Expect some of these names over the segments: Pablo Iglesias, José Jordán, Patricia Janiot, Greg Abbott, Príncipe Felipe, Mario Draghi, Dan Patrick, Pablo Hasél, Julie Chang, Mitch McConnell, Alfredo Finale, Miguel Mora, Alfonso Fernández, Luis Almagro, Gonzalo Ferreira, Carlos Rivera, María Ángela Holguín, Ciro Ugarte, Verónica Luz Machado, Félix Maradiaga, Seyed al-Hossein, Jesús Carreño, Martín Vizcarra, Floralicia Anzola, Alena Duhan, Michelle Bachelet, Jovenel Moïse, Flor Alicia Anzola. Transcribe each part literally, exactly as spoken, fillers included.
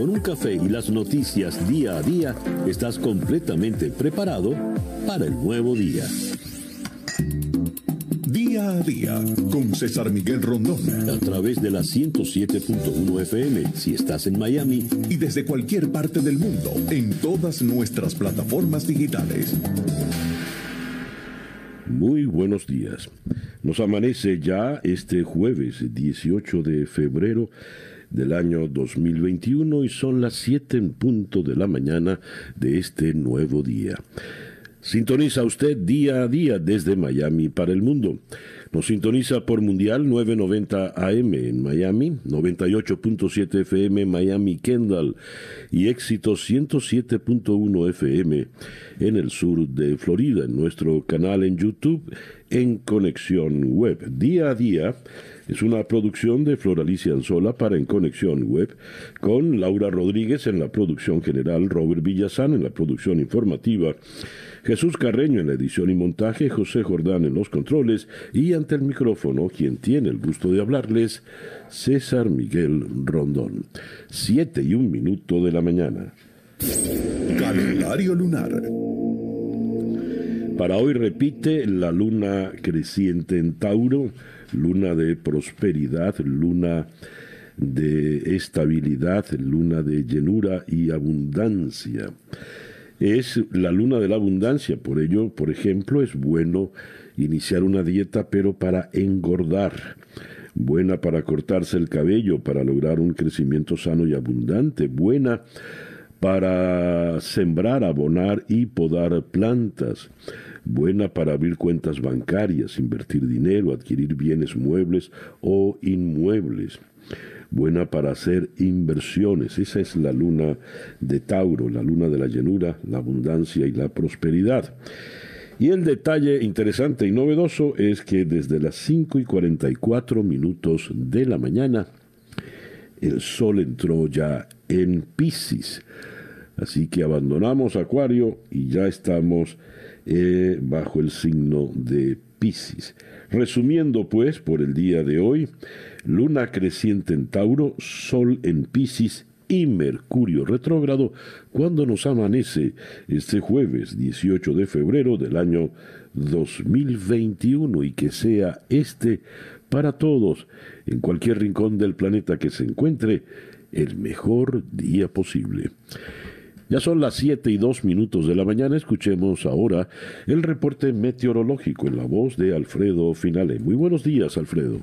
Con un café y las noticias día a día, estás completamente preparado para el nuevo día. Día a día, con César Miguel Rondón. A través de la ciento siete punto uno F M, si estás en Miami. Y desde cualquier parte del mundo, en todas nuestras plataformas digitales. Muy buenos días. Nos amanece ya este jueves dieciocho de febrero del año dos mil veintiuno y son las siete en punto de la mañana de este nuevo día. Sintoniza usted día a día desde Miami para el mundo. Nos sintoniza por Mundial novecientos noventa A M en Miami, noventa y ocho punto siete F M Miami Kendall y Éxito ciento siete punto uno F M en el sur de Florida, en nuestro canal en YouTube en Conexión Web. Día a día es una producción de Floralicia Anzola para En Conexión Web, con Laura Rodríguez en la producción general, Robert Villazán en la producción informativa, Jesús Carreño en la edición y montaje, José Jordán en los controles y ante el micrófono, quien tiene el gusto de hablarles, César Miguel Rondón. Siete y un minuto de la mañana. Calendario lunar. Para hoy repite la luna creciente en Tauro, luna de prosperidad, luna de estabilidad, luna de llenura y abundancia. Es la luna de la abundancia, por ello, por ejemplo, es bueno iniciar una dieta, pero para engordar. Buena para cortarse el cabello, para lograr un crecimiento sano y abundante. Buena para sembrar, abonar y podar plantas. Buena para abrir cuentas bancarias, invertir dinero, adquirir bienes muebles o inmuebles. Buena para hacer inversiones. Esa es la luna de Tauro, la luna de la llenura, la abundancia y la prosperidad. Y el detalle interesante y novedoso es que desde las cinco y cuarenta y cuatro minutos de la mañana, el sol entró ya en Piscis. Así que abandonamos Acuario y ya estamos eh, bajo el signo de Piscis. Resumiendo pues por el día de hoy, luna creciente en Tauro, sol en Piscis y Mercurio retrógrado cuando nos amanece este jueves dieciocho de febrero del año dos mil veintiuno, y que sea este para todos, en cualquier rincón del planeta que se encuentre, el mejor día posible. Ya son las siete y dos minutos de la mañana. Escuchemos ahora el reporte meteorológico en la voz de Alfredo Finale. Muy buenos días, Alfredo.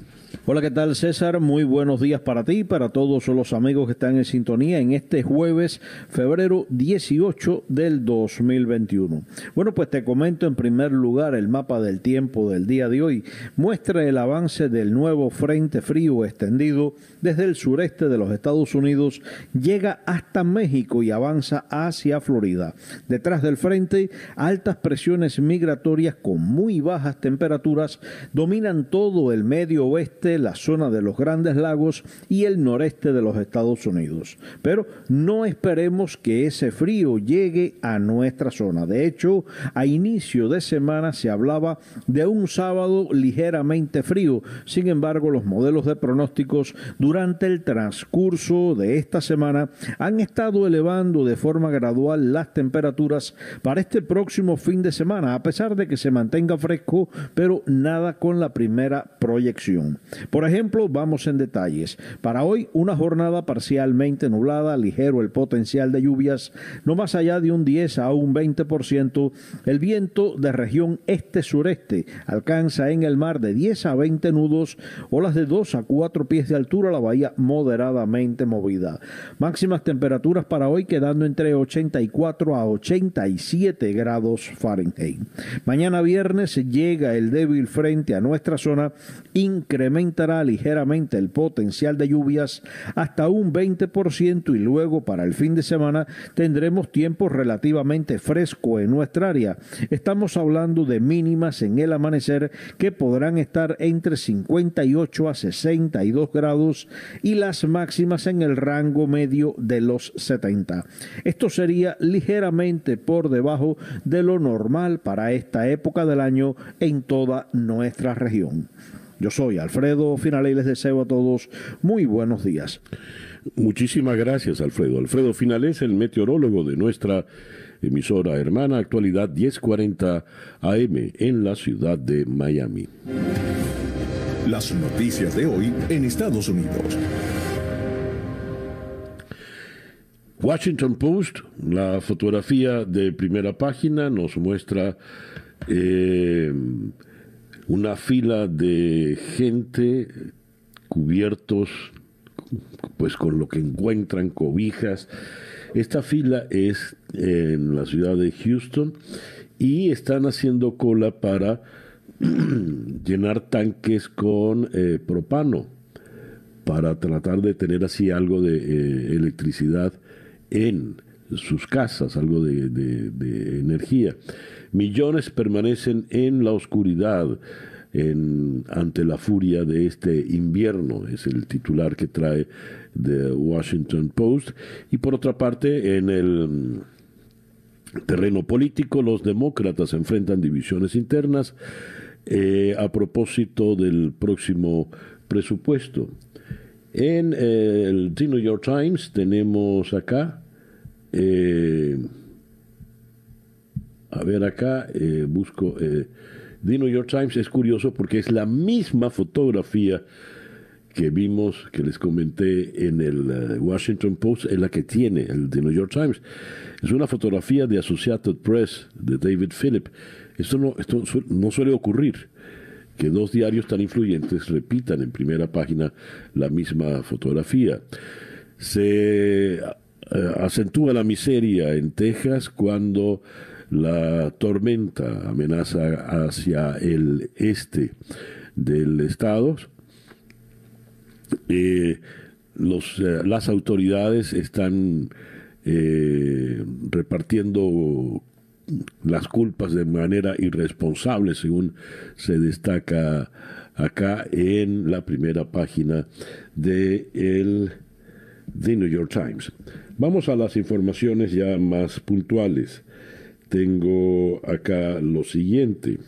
Hola, ¿qué tal, César? Muy buenos días para ti y para todos los amigos que están en sintonía en este jueves, febrero dieciocho del dos mil veintiuno. Bueno, pues te comento en primer lugar el mapa del tiempo del día de hoy. Muestra el avance del nuevo frente frío extendido desde el sureste de los Estados Unidos, llega hasta México y avanza a hacia Florida. Detrás del frente, altas presiones migratorias con muy bajas temperaturas dominan todo el medio oeste, la zona de los Grandes Lagos y el noreste de los Estados Unidos. Pero no esperemos que ese frío llegue a nuestra zona. De hecho, a inicio de semana se hablaba de un sábado ligeramente frío. Sin embargo, los modelos de pronósticos durante el transcurso de esta semana han estado elevando de forma gradual las temperaturas para este próximo fin de semana, a pesar de que se mantenga fresco, pero nada con la primera proyección. Por ejemplo, vamos en detalles. Para hoy, una jornada parcialmente nublada, ligero el potencial de lluvias, no más allá de un diez a un veinte por ciento. El viento de región este-sureste alcanza en el mar de diez a veinte nudos, olas de dos a cuatro pies de altura, la bahía moderadamente movida. Máximas temperaturas para hoy quedando en entre ochenta y cuatro a ochenta y siete grados Fahrenheit. Mañana viernes llega el débil frente a nuestra zona, incrementará ligeramente el potencial de lluvias hasta un veinte por ciento y luego para el fin de semana tendremos tiempo relativamente fresco en nuestra área. Estamos hablando de mínimas en el amanecer que podrán estar entre cincuenta y ocho a sesenta y dos grados y las máximas en el rango medio de los setenta. Esto sería ligeramente por debajo de lo normal para esta época del año en toda nuestra región. Yo soy Alfredo Finale y les deseo a todos muy buenos días. Muchísimas gracias, Alfredo. Alfredo Finale es el meteorólogo de nuestra emisora hermana Actualidad diez cuarenta A M en la ciudad de Miami. Las noticias de hoy en Estados Unidos. Washington Post, la fotografía de primera página nos muestra eh, una fila de gente cubiertos pues con lo que encuentran, cobijas. Esta fila es en la ciudad de Houston y están haciendo cola para llenar tanques con eh, propano para tratar de tener así algo de eh, electricidad en sus casas, algo de, de, de energía. Millones permanecen en la oscuridad en, ante la furia de este invierno, es el titular que trae The Washington Post. Y por otra parte, en el terreno político, los demócratas enfrentan divisiones internas eh, a propósito del próximo presupuesto. En el The New York Times tenemos acá, eh, a ver acá, eh, busco, eh, The New York Times es curioso porque es la misma fotografía que vimos, que les comenté en el Washington Post, es la que tiene el The New York Times. Es una fotografía de Associated Press, de David Phillip. Esto no, esto no suele ocurrir, que dos diarios tan influyentes repitan en primera página la misma fotografía. Se acentúa la miseria en Texas cuando la tormenta amenaza hacia el este del estado. Eh, los, eh, las autoridades están eh, repartiendo las culpas de manera irresponsable, según se destaca acá en la primera página de el The New York Times. Vamos a las informaciones ya más puntuales. Tengo acá lo siguiente.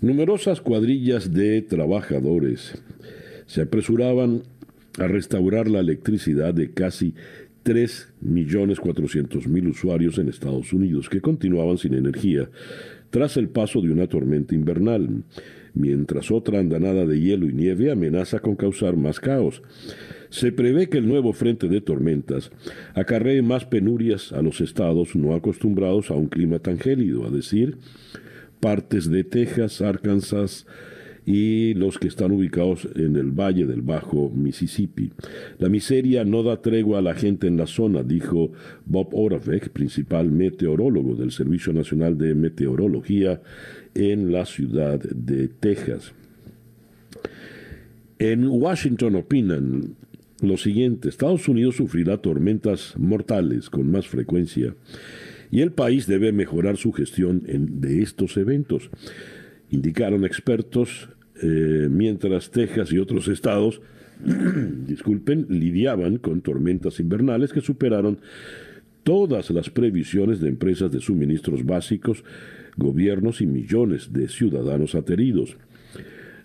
Numerosas cuadrillas de trabajadores se apresuraban a restaurar la electricidad de casi tres millones cuatrocientos mil usuarios en Estados Unidos que continuaban sin energía tras el paso de una tormenta invernal, mientras otra andanada de hielo y nieve amenaza con causar más caos. Se prevé que el nuevo frente de tormentas acarree más penurias a los estados no acostumbrados a un clima tan gélido, a decir, partes de Texas, Arkansas y los que están ubicados en el valle del Bajo Mississippi. La miseria no da tregua a la gente en la zona, dijo Bob Oravec, principal meteorólogo del Servicio Nacional de Meteorología en la ciudad de Texas. En Washington opinan lo siguiente: Estados Unidos sufrirá tormentas mortales con más frecuencia y el país debe mejorar su gestión en, de estos eventos, indicaron expertos. Eh, mientras Texas y otros estados disculpen, lidiaban con tormentas invernales que superaron todas las previsiones de empresas de suministros básicos, gobiernos y millones de ciudadanos ateridos.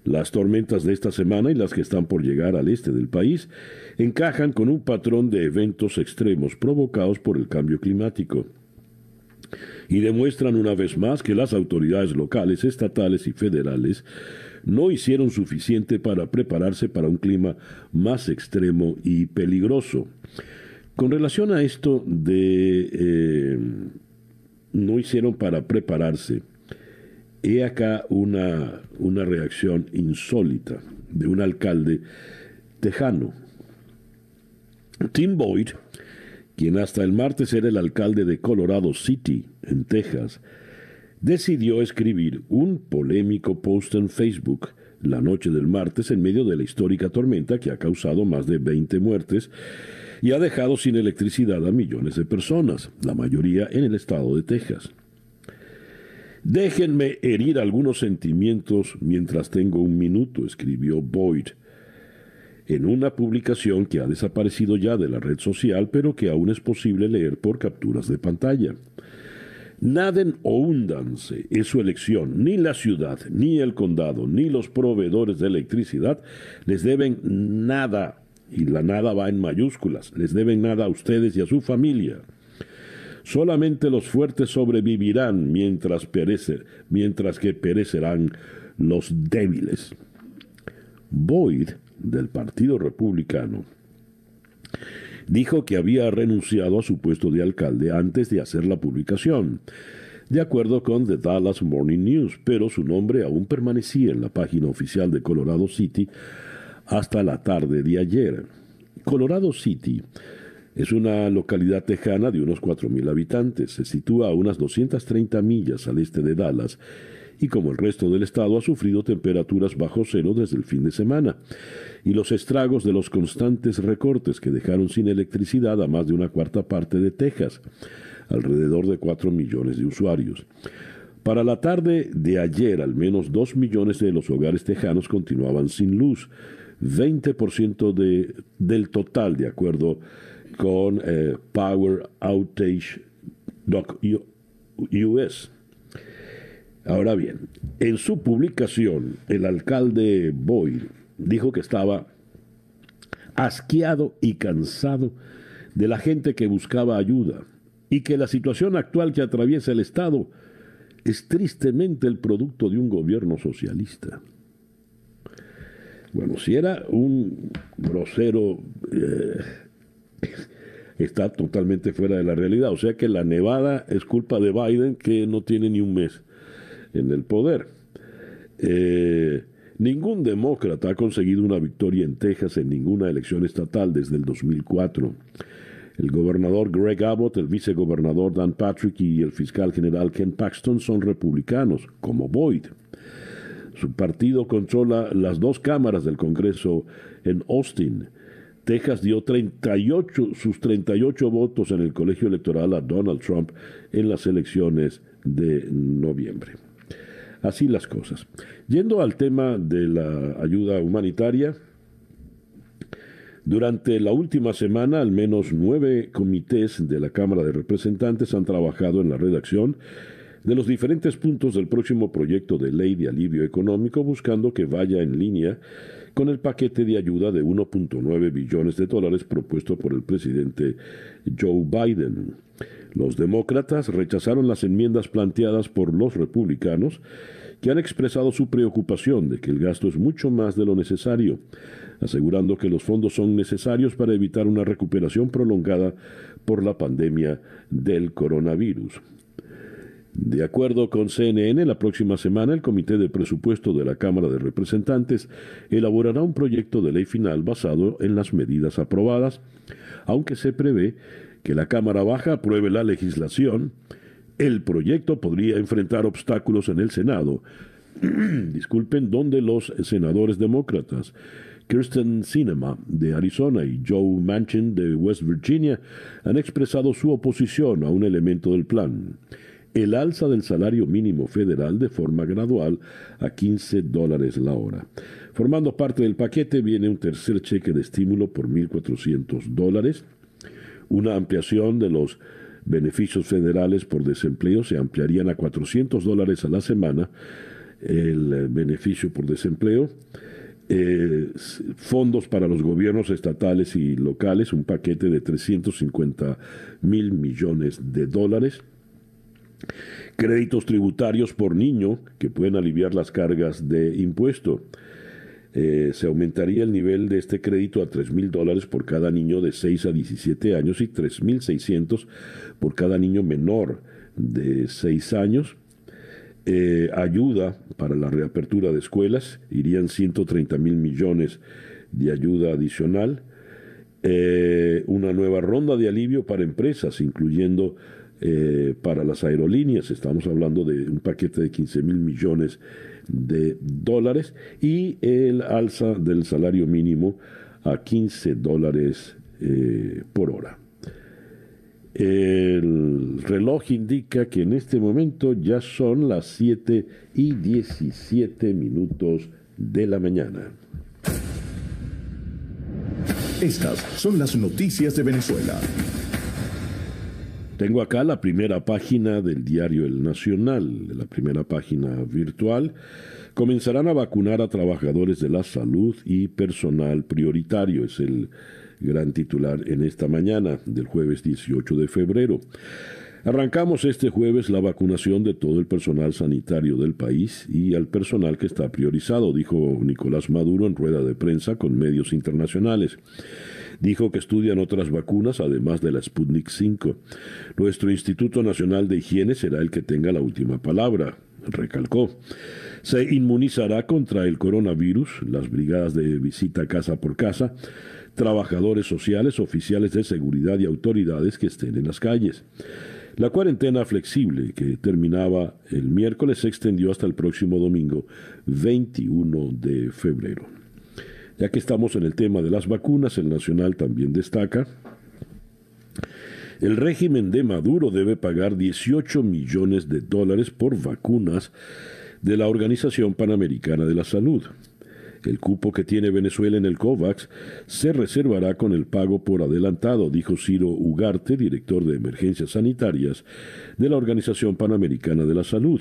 Las tormentas de esta semana y las que están por llegar al este del país encajan con un patrón de eventos extremos provocados por el cambio climático y demuestran una vez más que las autoridades locales, estatales y federales no hicieron suficiente para prepararse para un clima más extremo y peligroso. Con relación a esto de eh, no hicieron para prepararse, he acá una, una reacción insólita de un alcalde tejano. Tim Boyd, quien hasta el martes era el alcalde de Colorado City, en Texas, decidió escribir un polémico post en Facebook la noche del martes en medio de la histórica tormenta que ha causado más de veinte muertes y ha dejado sin electricidad a millones de personas, la mayoría en el estado de Texas. «Déjenme herir algunos sentimientos mientras tengo un minuto», escribió Boyd en una publicación que ha desaparecido ya de la red social, pero que aún es posible leer por capturas de pantalla. Naden o húndanse, es su elección. Ni la ciudad, ni el condado, ni los proveedores de electricidad les deben nada, y la nada va en mayúsculas, les deben nada a ustedes y a su familia. Solamente los fuertes sobrevivirán mientras perecer, mientras que perecerán los débiles. Boyd, del Partido Republicano, dijo que había renunciado a su puesto de alcalde antes de hacer la publicación, de acuerdo con The Dallas Morning News, pero su nombre aún permanecía en la página oficial de Colorado City hasta la tarde de ayer. Colorado City es una localidad tejana de unos cuatro mil habitantes. Se sitúa a unas doscientas treinta millas al este de Dallas y, como el resto del estado, ha sufrido temperaturas bajo cero desde el fin de semana y los estragos de los constantes recortes que dejaron sin electricidad a más de una cuarta parte de Texas, alrededor de cuatro millones de usuarios. Para la tarde de ayer, al menos dos millones de los hogares tejanos continuaban sin luz, veinte por ciento de, del total, de acuerdo con eh, Power Outage U S. Ahora bien, en su publicación, el alcalde Boyd dijo que estaba asqueado y cansado de la gente que buscaba ayuda y que la situación actual que atraviesa el estado es tristemente el producto de un gobierno socialista. Bueno, si era un grosero, eh, está totalmente fuera de la realidad. O sea que la nevada es culpa de Biden, que no tiene ni un mes en el poder. Eh, ningún demócrata ha conseguido una victoria en Texas en ninguna elección estatal desde el dos mil cuatro. El gobernador Greg Abbott, el vicegobernador Dan Patrick y el fiscal general Ken Paxton son republicanos, como Boyd. Su partido controla las dos cámaras del Congreso en Austin. Texas dio treinta y ocho, sus treinta y ocho votos en el colegio electoral a Donald Trump en las elecciones de noviembre. Así las cosas. Yendo al tema de la ayuda humanitaria, durante la última semana, al menos nueve comités de la Cámara de Representantes han trabajado en la redacción de los diferentes puntos del próximo proyecto de ley de alivio económico, buscando que vaya en línea con el paquete de ayuda de uno punto nueve billones de dólares propuesto por el presidente Joe Biden. Los demócratas rechazaron las enmiendas planteadas por los republicanos, que han expresado su preocupación de que el gasto es mucho más de lo necesario, asegurando que los fondos son necesarios para evitar una recuperación prolongada por la pandemia del coronavirus. De acuerdo con C N N, la próxima semana el Comité de Presupuesto de la Cámara de Representantes elaborará un proyecto de ley final basado en las medidas aprobadas, aunque se prevé que la Cámara Baja apruebe la legislación. El proyecto podría enfrentar obstáculos en el Senado, disculpen, donde los senadores demócratas Kirsten Sinema de Arizona y Joe Manchin de West Virginia han expresado su oposición a un elemento del plan: el alza del salario mínimo federal de forma gradual a quince dólares la hora. Formando parte del paquete viene un tercer cheque de estímulo por mil cuatrocientos dólares, una ampliación de los beneficios federales por desempleo, se ampliarían a cuatrocientos dólares a la semana el beneficio por desempleo, eh, fondos para los gobiernos estatales y locales, un paquete de trescientos cincuenta mil millones de dólares, créditos tributarios por niño que pueden aliviar las cargas de impuesto. Eh, se aumentaría el nivel de este crédito a tres mil dólares por cada niño de seis a diecisiete años y tres mil seiscientos por cada niño menor de seis años. Eh, ayuda para la reapertura de escuelas, irían ciento treinta mil millones de ayuda adicional. Eh, una nueva ronda de alivio para empresas, incluyendo eh, para las aerolíneas. Estamos hablando de un paquete de quince mil millones de dólares, y el alza del salario mínimo a quince dólares eh, por hora. El reloj indica que en este momento ya son las siete y diecisiete minutos de la mañana. Estas son las noticias de Venezuela. Tengo acá la primera página del diario El Nacional, la primera página virtual. Comenzarán a vacunar a trabajadores de la salud y personal prioritario. Es el gran titular en esta mañana del jueves dieciocho de febrero. Arrancamos este jueves la vacunación de todo el personal sanitario del país y al personal que está priorizado, dijo Nicolás Maduro en rueda de prensa con medios internacionales. Dijo que estudian otras vacunas, además de la Sputnik cinco. Nuestro Instituto Nacional de Higiene será el que tenga la última palabra, recalcó. Se inmunizará contra el coronavirus, las brigadas de visita casa por casa, trabajadores sociales, oficiales de seguridad y autoridades que estén en las calles. La cuarentena flexible, que terminaba el miércoles, se extendió hasta el próximo domingo, veintiuno de febrero. Ya que estamos en el tema de las vacunas, el Nacional también destaca: el régimen de Maduro debe pagar dieciocho millones de dólares por vacunas de la Organización Panamericana de la Salud. El cupo que tiene Venezuela en el COVAX se reservará con el pago por adelantado, dijo Ciro Ugarte, director de Emergencias Sanitarias de la Organización Panamericana de la Salud.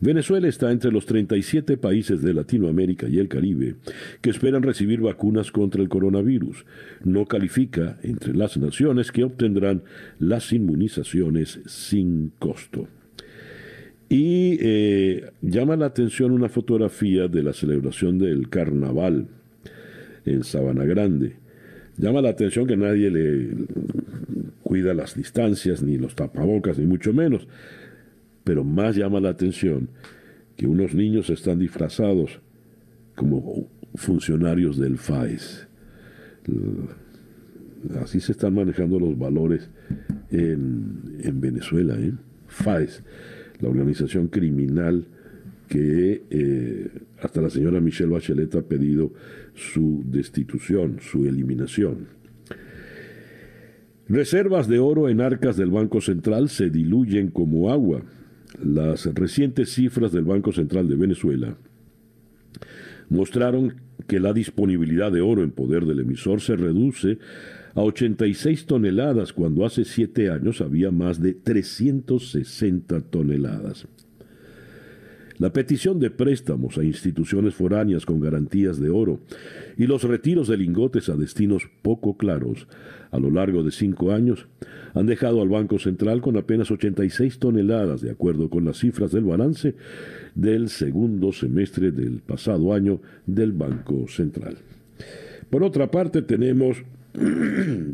Venezuela está entre los treinta y siete países de Latinoamérica y el Caribe que esperan recibir vacunas contra el coronavirus. No califica entre las naciones que obtendrán las inmunizaciones sin costo. Y eh, llama la atención una fotografía de la celebración del carnaval en Sabana Grande. Llama la atención que nadie le cuida las distancias, ni los tapabocas, ni mucho menos. Pero más llama la atención que unos niños están disfrazados como funcionarios del FAES. Así se están manejando los valores en, en Venezuela, ¿eh? FAES. La organización criminal que eh, hasta la señora Michelle Bachelet ha pedido su destitución, su eliminación. Reservas de oro en arcas del Banco Central se diluyen como agua. Las recientes cifras del Banco Central de Venezuela mostraron que la disponibilidad de oro en poder del emisor se reduce a ochenta y seis toneladas, cuando hace siete años había más de trescientas sesenta toneladas. La petición de préstamos a instituciones foráneas con garantías de oro y los retiros de lingotes a destinos poco claros a lo largo de cinco años han dejado al Banco Central con apenas ochenta y seis toneladas, de acuerdo con las cifras del balance del segundo semestre del pasado año del Banco Central. Por otra parte, tenemos...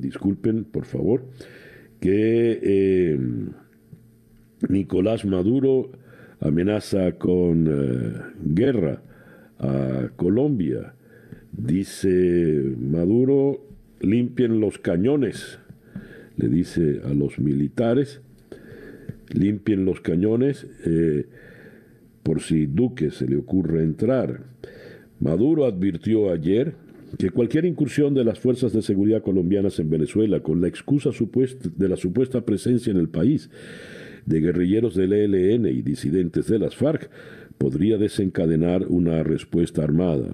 disculpen, por favor, que eh, Nicolás Maduro amenaza con eh, guerra a Colombia. Dice Maduro: limpien los cañones, le dice a los militares, limpien los cañones eh, por si Duque se le ocurre entrar. Maduro advirtió ayer que cualquier incursión de las fuerzas de seguridad colombianas en Venezuela, con la excusa supuesta de la supuesta presencia en el país de guerrilleros del E L N y disidentes de las FARC, podría desencadenar una respuesta armada.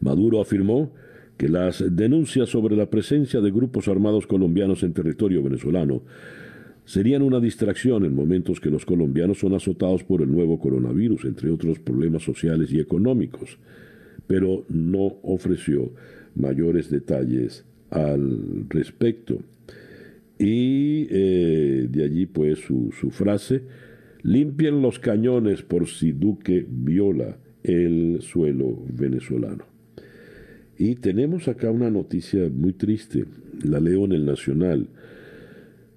Maduro afirmó que las denuncias sobre la presencia de grupos armados colombianos en territorio venezolano serían una distracción en momentos que los colombianos son azotados por el nuevo coronavirus, entre otros problemas sociales y económicos, pero no ofreció mayores detalles al respecto. Y eh, de allí pues su, su frase: limpien los cañones por si Duque viola el suelo venezolano. Y tenemos acá una noticia muy triste, la leo en El Nacional.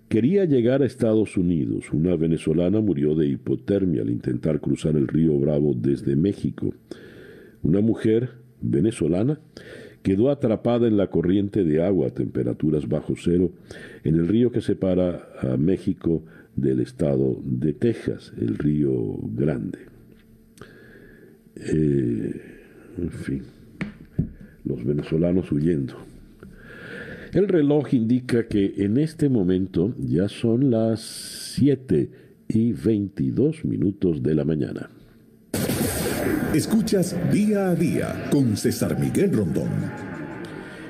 Quería llegar a Estados Unidos. Una venezolana murió de hipotermia al intentar cruzar el río Bravo desde México. Una mujer venezolana quedó atrapada en la corriente de agua a temperaturas bajo cero en el río que separa a México del estado de Texas, el Río Grande. Eh, en fin, los venezolanos huyendo. El reloj indica que en este momento ya son las siete y veintidós minutos de la mañana. Escuchas Día a Día con César Miguel Rondón.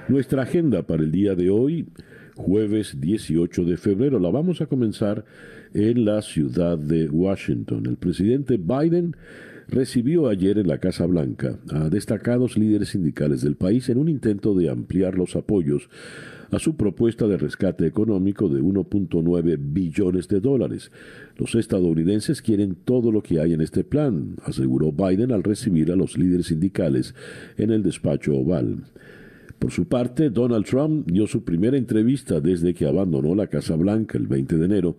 Nuestra agenda para el día de hoy: jueves dieciocho de febrero. La vamos a comenzar en la ciudad de Washington. El presidente Biden recibió ayer en la Casa Blanca a destacados líderes sindicales del país en un intento de ampliar los apoyos a su propuesta de rescate económico de uno punto nueve billones de dólares. Los estadounidenses quieren todo lo que hay en este plan, aseguró Biden al recibir a los líderes sindicales en el despacho Oval. Por su parte, Donald Trump dio su primera entrevista desde que abandonó la Casa Blanca el veinte de enero,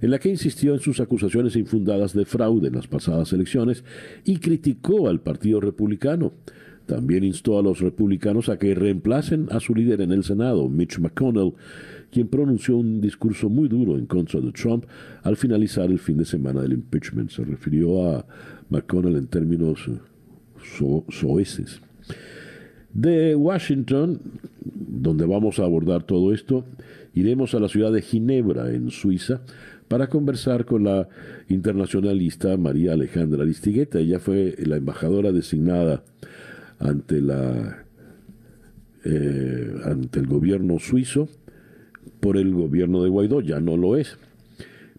en la que insistió en sus acusaciones infundadas de fraude en las pasadas elecciones y criticó al Partido Republicano. También instó a los republicanos a que reemplacen a su líder en el Senado, Mitch McConnell, quien pronunció un discurso muy duro en contra de Trump al finalizar el fin de semana del impeachment. Se refirió a McConnell en términos so- soeces. De Washington, donde vamos a abordar todo esto, iremos a la ciudad de Ginebra, en Suiza, para conversar con la internacionalista María Alejandra Aristigueta. Ella fue la embajadora designada ante la eh, ante el gobierno suizo por el gobierno de Guaidó. Ya no lo es,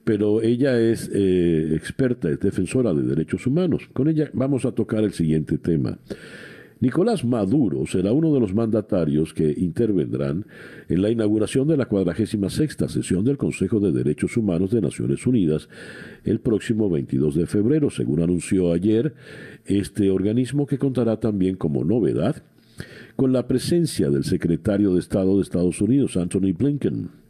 pero ella es eh, experta, es defensora de derechos humanos. Con ella vamos a tocar el siguiente tema. Nicolás Maduro será uno de los mandatarios que intervendrán en la inauguración de la cuadragésima sexta sesión del Consejo de Derechos Humanos de Naciones Unidas el próximo veintidós de febrero, según anunció ayer este organismo, que contará también como novedad con la presencia del secretario de Estado de Estados Unidos, Anthony Blinken.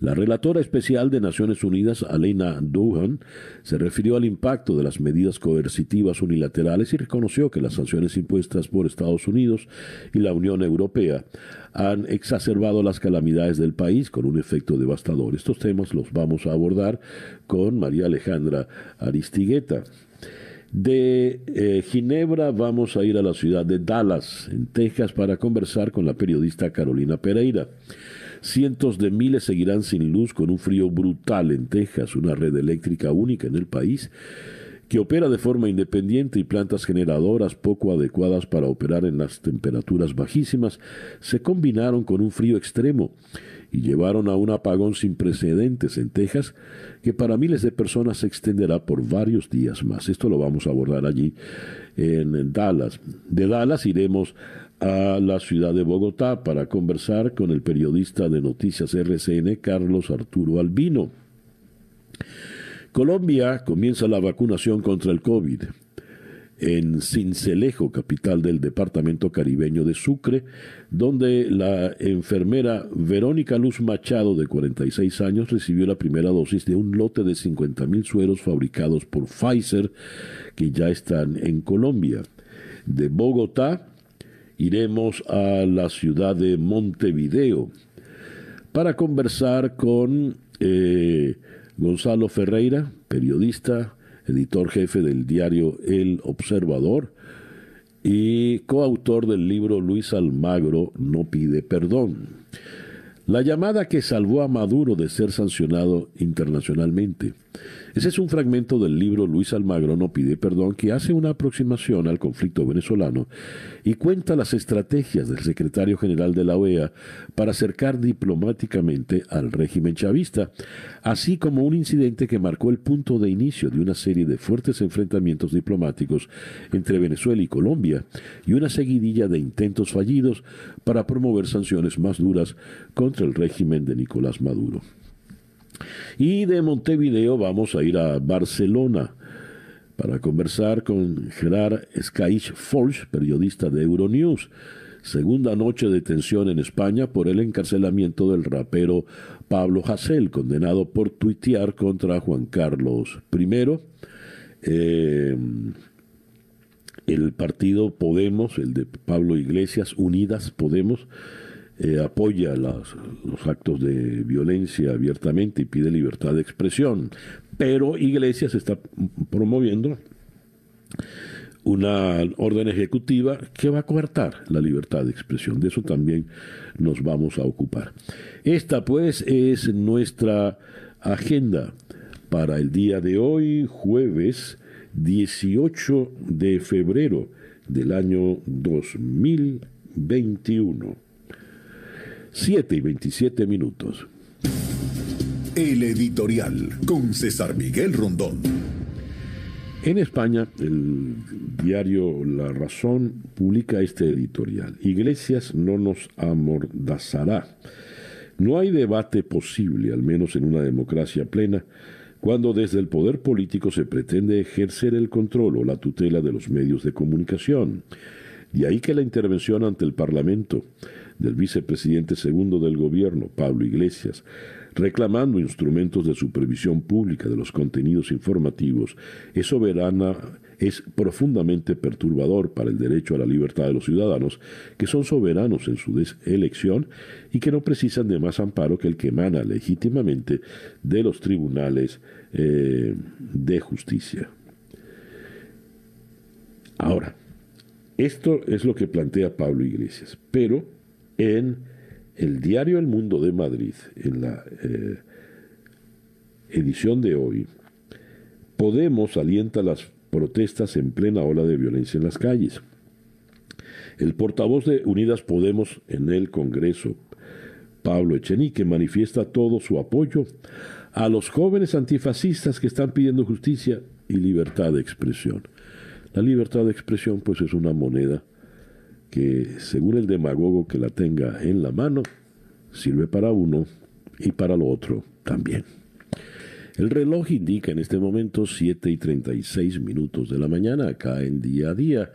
La relatora especial de Naciones Unidas, Alena Duhan, se refirió al impacto de las medidas coercitivas unilaterales y reconoció que las sanciones impuestas por Estados Unidos y la Unión Europea han exacerbado las calamidades del país con un efecto devastador. Estos temas los vamos a abordar con María Alejandra Aristigueta. De eh, Ginebra vamos a ir a la ciudad de Dallas, en Texas, para conversar con la periodista Carolina Pereira. Cientos de miles seguirán sin luz con un frío brutal en Texas, una red eléctrica única en el país que opera de forma independiente y plantas generadoras poco adecuadas para operar en las temperaturas bajísimas se combinaron con un frío extremo y llevaron a un apagón sin precedentes en Texas que para miles de personas se extenderá por varios días más. Esto lo vamos a abordar allí en Dallas. De Dallas iremos a la ciudad de Bogotá para conversar con el periodista de Noticias R C N, Carlos Arturo Albino. Colombia comienza la vacunación contra el COVID. En Sincelejo, capital del departamento caribeño de Sucre, donde la enfermera Verónica Luz Machado, de cuarenta y seis años, recibió la primera dosis de un lote de cincuenta mil sueros fabricados por Pfizer, que ya están en Colombia. De Bogotá iremos a la ciudad de Montevideo para conversar con eh, Gonzalo Ferreira, periodista, editor jefe del diario El Observador y coautor del libro Luis Almagro no pide perdón. La llamada que salvó a Maduro de ser sancionado internacionalmente. Ese es un fragmento del libro Luis Almagro no pide perdón, que hace una aproximación al conflicto venezolano y cuenta las estrategias del secretario general de la O E A para acercar diplomáticamente al régimen chavista, así como un incidente que marcó el punto de inicio de una serie de fuertes enfrentamientos diplomáticos entre Venezuela y Colombia y una seguidilla de intentos fallidos para promover sanciones más duras contra el régimen de Nicolás Maduro. Y de Montevideo vamos a ir a Barcelona para conversar con Gerard Escaich Forge, periodista de Euronews. Segunda noche de tensión en España por el encarcelamiento del rapero Pablo Hasél, condenado por tuitear contra Juan Carlos I. Eh, el partido Podemos, el de Pablo Iglesias, Unidas Podemos, Eh, apoya las, los actos de violencia abiertamente y pide libertad de expresión. Pero Iglesias está promoviendo una orden ejecutiva que va a coartar la libertad de expresión. De eso también nos vamos a ocupar. Esta, pues, es nuestra agenda para el día de hoy, jueves dieciocho de febrero del año dos mil veintiuno. siete y veintisiete minutos. El editorial con César Miguel Rondón. En España, el diario La Razón publica este editorial. Iglesias no nos amordazará. No hay debate posible, al menos en una democracia plena, cuando desde el poder político se pretende ejercer el control o la tutela de los medios de comunicación. De ahí que la intervención ante el Parlamento del vicepresidente segundo del gobierno, Pablo Iglesias, reclamando instrumentos de supervisión pública de los contenidos informativos, es soberana, es profundamente perturbador para el derecho a la libertad de los ciudadanos, que son soberanos en su elección y que no precisan de más amparo que el que emana legítimamente de los tribunales eh, de justicia. Ahora, esto es lo que plantea Pablo Iglesias, pero en el diario El Mundo de Madrid, en la eh, edición de hoy, Podemos alienta las protestas en plena ola de violencia en las calles. El portavoz de Unidas Podemos en el Congreso, Pablo Echenique, manifiesta todo su apoyo a los jóvenes antifascistas que están pidiendo justicia y libertad de expresión. La libertad de expresión, pues, es una moneda que, según el demagogo que la tenga en la mano, sirve para uno y para lo otro también. El reloj indica en este momento siete y treinta y seis minutos de la mañana, acá en Día a Día.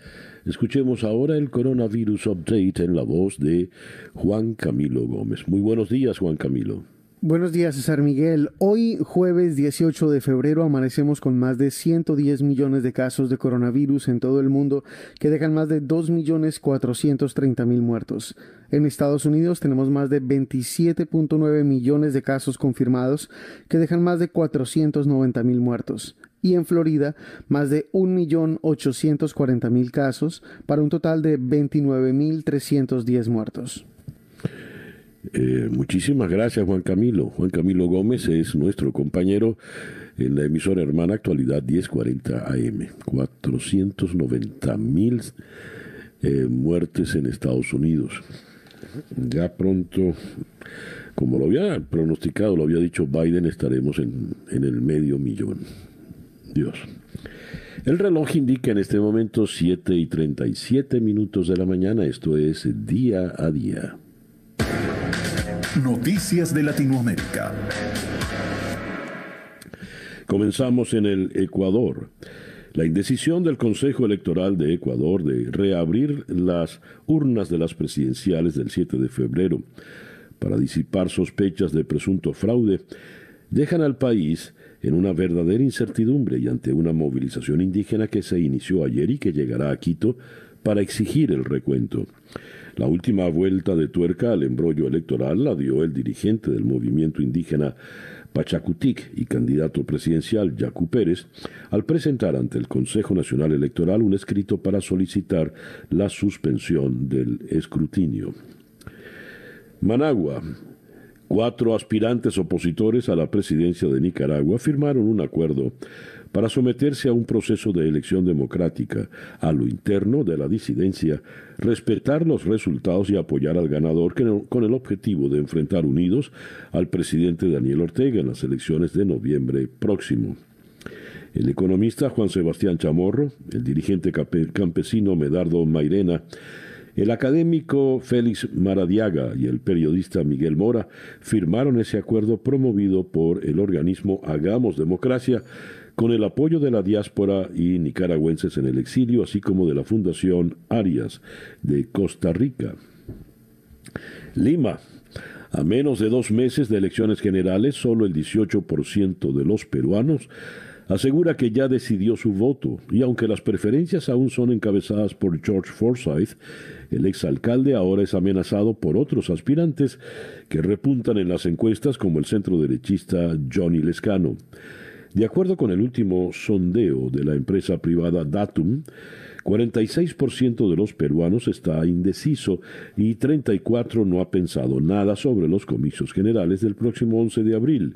Escuchemos ahora el Coronavirus Update en la voz de Juan Camilo Gómez. Muy buenos días, Juan Camilo. Buenos días, César Miguel. Hoy, jueves dieciocho de febrero, amanecemos con más de ciento diez millones de casos de coronavirus en todo el mundo, que dejan más de dos millones cuatrocientos treinta mil muertos. En Estados Unidos tenemos más de veintisiete punto nueve millones de casos confirmados, que dejan más de cuatrocientos noventa mil muertos. Y en Florida, más de un millón ochocientos cuarenta mil casos, para un total de veintinueve mil trescientos diez muertos. Eh, muchísimas gracias, Juan Camilo. Juan Camilo Gómez es nuestro compañero en la emisora hermana Actualidad diez cuarenta A M. cuatrocientos noventa mil eh, muertes en Estados Unidos. Ya pronto, como lo había pronosticado, lo había dicho Biden, estaremos en, en el medio millón. Dios. El reloj indica en este momento siete y treinta y siete minutos de la mañana. Esto es Día a Día. Noticias de Latinoamérica. Comenzamos en el Ecuador. La indecisión del Consejo Electoral de Ecuador de reabrir las urnas de las presidenciales del siete de febrero para disipar sospechas de presunto fraude dejan al país en una verdadera incertidumbre y ante una movilización indígena que se inició ayer y que llegará a Quito para exigir el recuento. La última vuelta de tuerca al embrollo electoral la dio el dirigente del movimiento indígena Pachacutic y candidato presidencial Yacu Pérez al presentar ante el Consejo Nacional Electoral un escrito para solicitar la suspensión del escrutinio. Managua. Cuatro aspirantes opositores a la presidencia de Nicaragua firmaron un acuerdo para someterse a un proceso de elección democrática, a lo interno de la disidencia, respetar los resultados y apoyar al ganador con el objetivo de enfrentar unidos al presidente Daniel Ortega en las elecciones de noviembre próximo. El economista Juan Sebastián Chamorro, el dirigente campesino Medardo Mairena, el académico Félix Maradiaga y el periodista Miguel Mora firmaron ese acuerdo promovido por el organismo Hagamos Democracia, con el apoyo de la diáspora y nicaragüenses en el exilio, así como de la Fundación Arias de Costa Rica. Lima. A menos de dos meses de elecciones generales, solo el dieciocho por ciento de los peruanos asegura que ya decidió su voto, y aunque las preferencias aún son encabezadas por George Forsyth, el exalcalde ahora es amenazado por otros aspirantes que repuntan en las encuestas, como el centroderechista Johnny Lescano. De acuerdo con el último sondeo de la empresa privada Datum, cuarenta y seis por ciento de los peruanos está indeciso y treinta y cuatro por ciento no ha pensado nada sobre los comicios generales del próximo once de abril,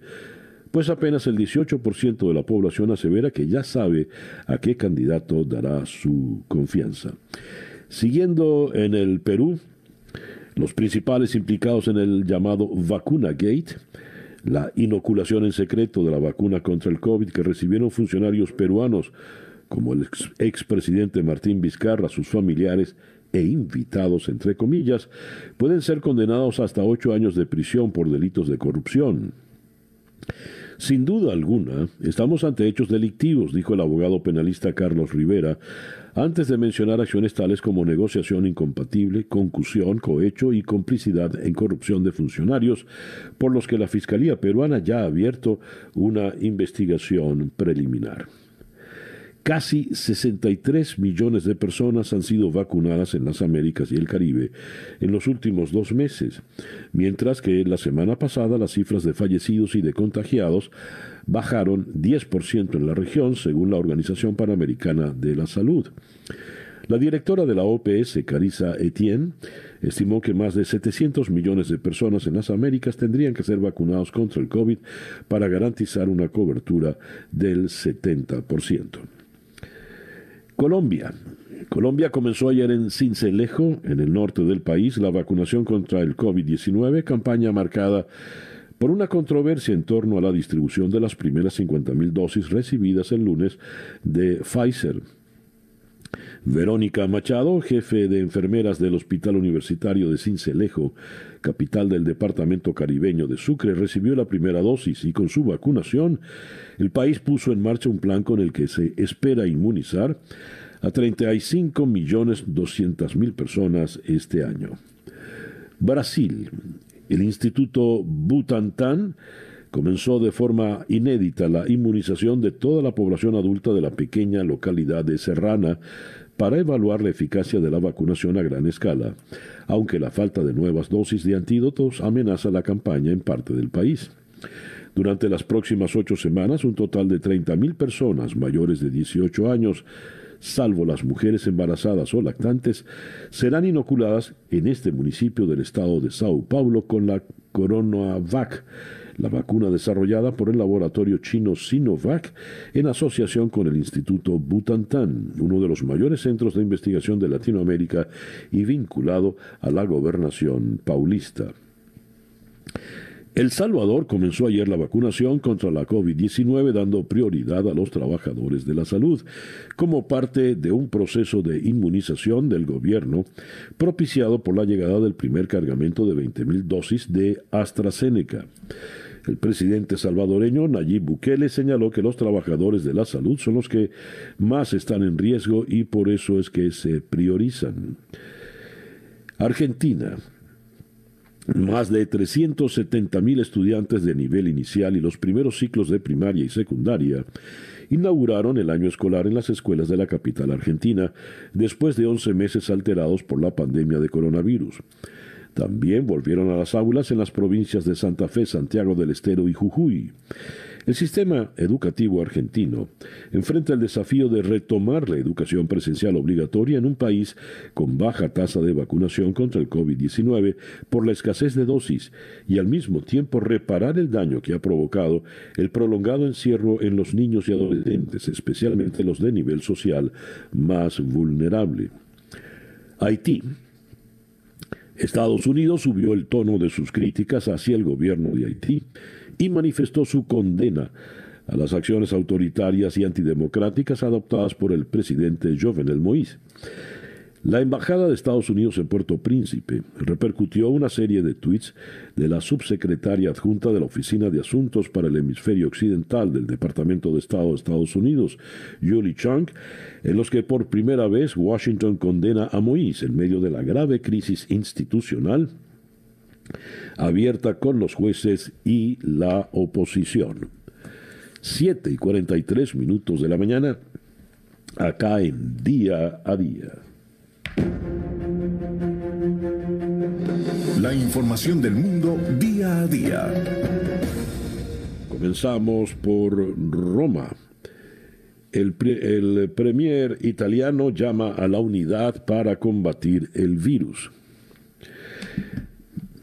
pues apenas el dieciocho por ciento de la población asevera que ya sabe a qué candidato dará su confianza. Siguiendo en el Perú, Los principales implicados en el llamado Vacunagate, la inoculación en secreto de la vacuna contra el COVID que recibieron funcionarios peruanos como el expresidente Martín Vizcarra, sus familiares e invitados, entre comillas, pueden ser condenados hasta ocho años de prisión por delitos de corrupción. Sin duda alguna, estamos ante hechos delictivos, dijo el abogado penalista Carlos Rivera, antes de mencionar acciones tales como negociación incompatible, concusión, cohecho y complicidad en corrupción de funcionarios, por los que la Fiscalía peruana ya ha abierto una investigación preliminar. Casi sesenta y tres millones de personas han sido vacunadas en las Américas y el Caribe en los últimos dos meses, mientras que la semana pasada las cifras de fallecidos y de contagiados bajaron diez por ciento en la región, según la Organización Panamericana de la Salud. La directora de la O P S, Carissa Etienne, estimó que más de setecientos millones de personas en las Américas tendrían que ser vacunados contra el COVID para garantizar una cobertura del setenta por ciento. Colombia. Colombia comenzó ayer en Sincelejo, en el norte del país, la vacunación contra el COVID diecinueve, campaña marcada por una controversia en torno a la distribución de las primeras cincuenta mil dosis recibidas el lunes de Pfizer. Verónica Machado, jefe de enfermeras del Hospital Universitario de Sincelejo, capital del departamento caribeño de Sucre, recibió la primera dosis y con su vacunación el país puso en marcha un plan con el que se espera inmunizar a treinta y cinco millones doscientas mil personas este año. Brasil. El Instituto Butantan comenzó de forma inédita la inmunización de toda la población adulta de la pequeña localidad de Serrana para evaluar la eficacia de la vacunación a gran escala, aunque la falta de nuevas dosis de antídotos amenaza la campaña en parte del país. Durante las próximas ocho semanas, un total de treinta mil personas mayores de dieciocho años, salvo las mujeres embarazadas o lactantes, serán inoculadas en este municipio del estado de Sao Paulo con la CoronaVac, la vacuna desarrollada por el laboratorio chino Sinovac en asociación con el Instituto Butantan, uno de los mayores centros de investigación de Latinoamérica y vinculado a la gobernación paulista. El Salvador comenzó ayer la vacunación contra la COVID diecinueve dando prioridad a los trabajadores de la salud como parte de un proceso de inmunización del gobierno propiciado por la llegada del primer cargamento de veinte mil dosis de AstraZeneca. El presidente salvadoreño Nayib Bukele señaló que los trabajadores de la salud son los que más están en riesgo y por eso es que se priorizan. Argentina. Más de trescientos setenta mil estudiantes de nivel inicial y los primeros ciclos de primaria y secundaria inauguraron el año escolar en las escuelas de la capital argentina después de once meses alterados por la pandemia de coronavirus. También volvieron a las aulas en las provincias de Santa Fe, Santiago del Estero y Jujuy. El sistema educativo argentino enfrenta el desafío de retomar la educación presencial obligatoria en un país con baja tasa de vacunación contra el COVID diecinueve por la escasez de dosis y al mismo tiempo reparar el daño que ha provocado el prolongado encierro en los niños y adolescentes, especialmente los de nivel social más vulnerable. Haití. Estados Unidos subió el tono de sus críticas hacia el gobierno de Haití y manifestó su condena a las acciones autoritarias y antidemocráticas adoptadas por el presidente Jovenel Moïse. La embajada de Estados Unidos en Puerto Príncipe repercutió una serie de tuits de la subsecretaria adjunta de la Oficina de Asuntos para el Hemisferio Occidental del Departamento de Estado de Estados Unidos, Julie Chang, en los que por primera vez Washington condena a Moïse en medio de la grave crisis institucional abierta con los jueces y la oposición. siete y cuarenta y tres minutos de la mañana, acá en Día a Día. La información del mundo día a día. Comenzamos por Roma. El, pre, el premier italiano llama a la unidad para combatir el virus.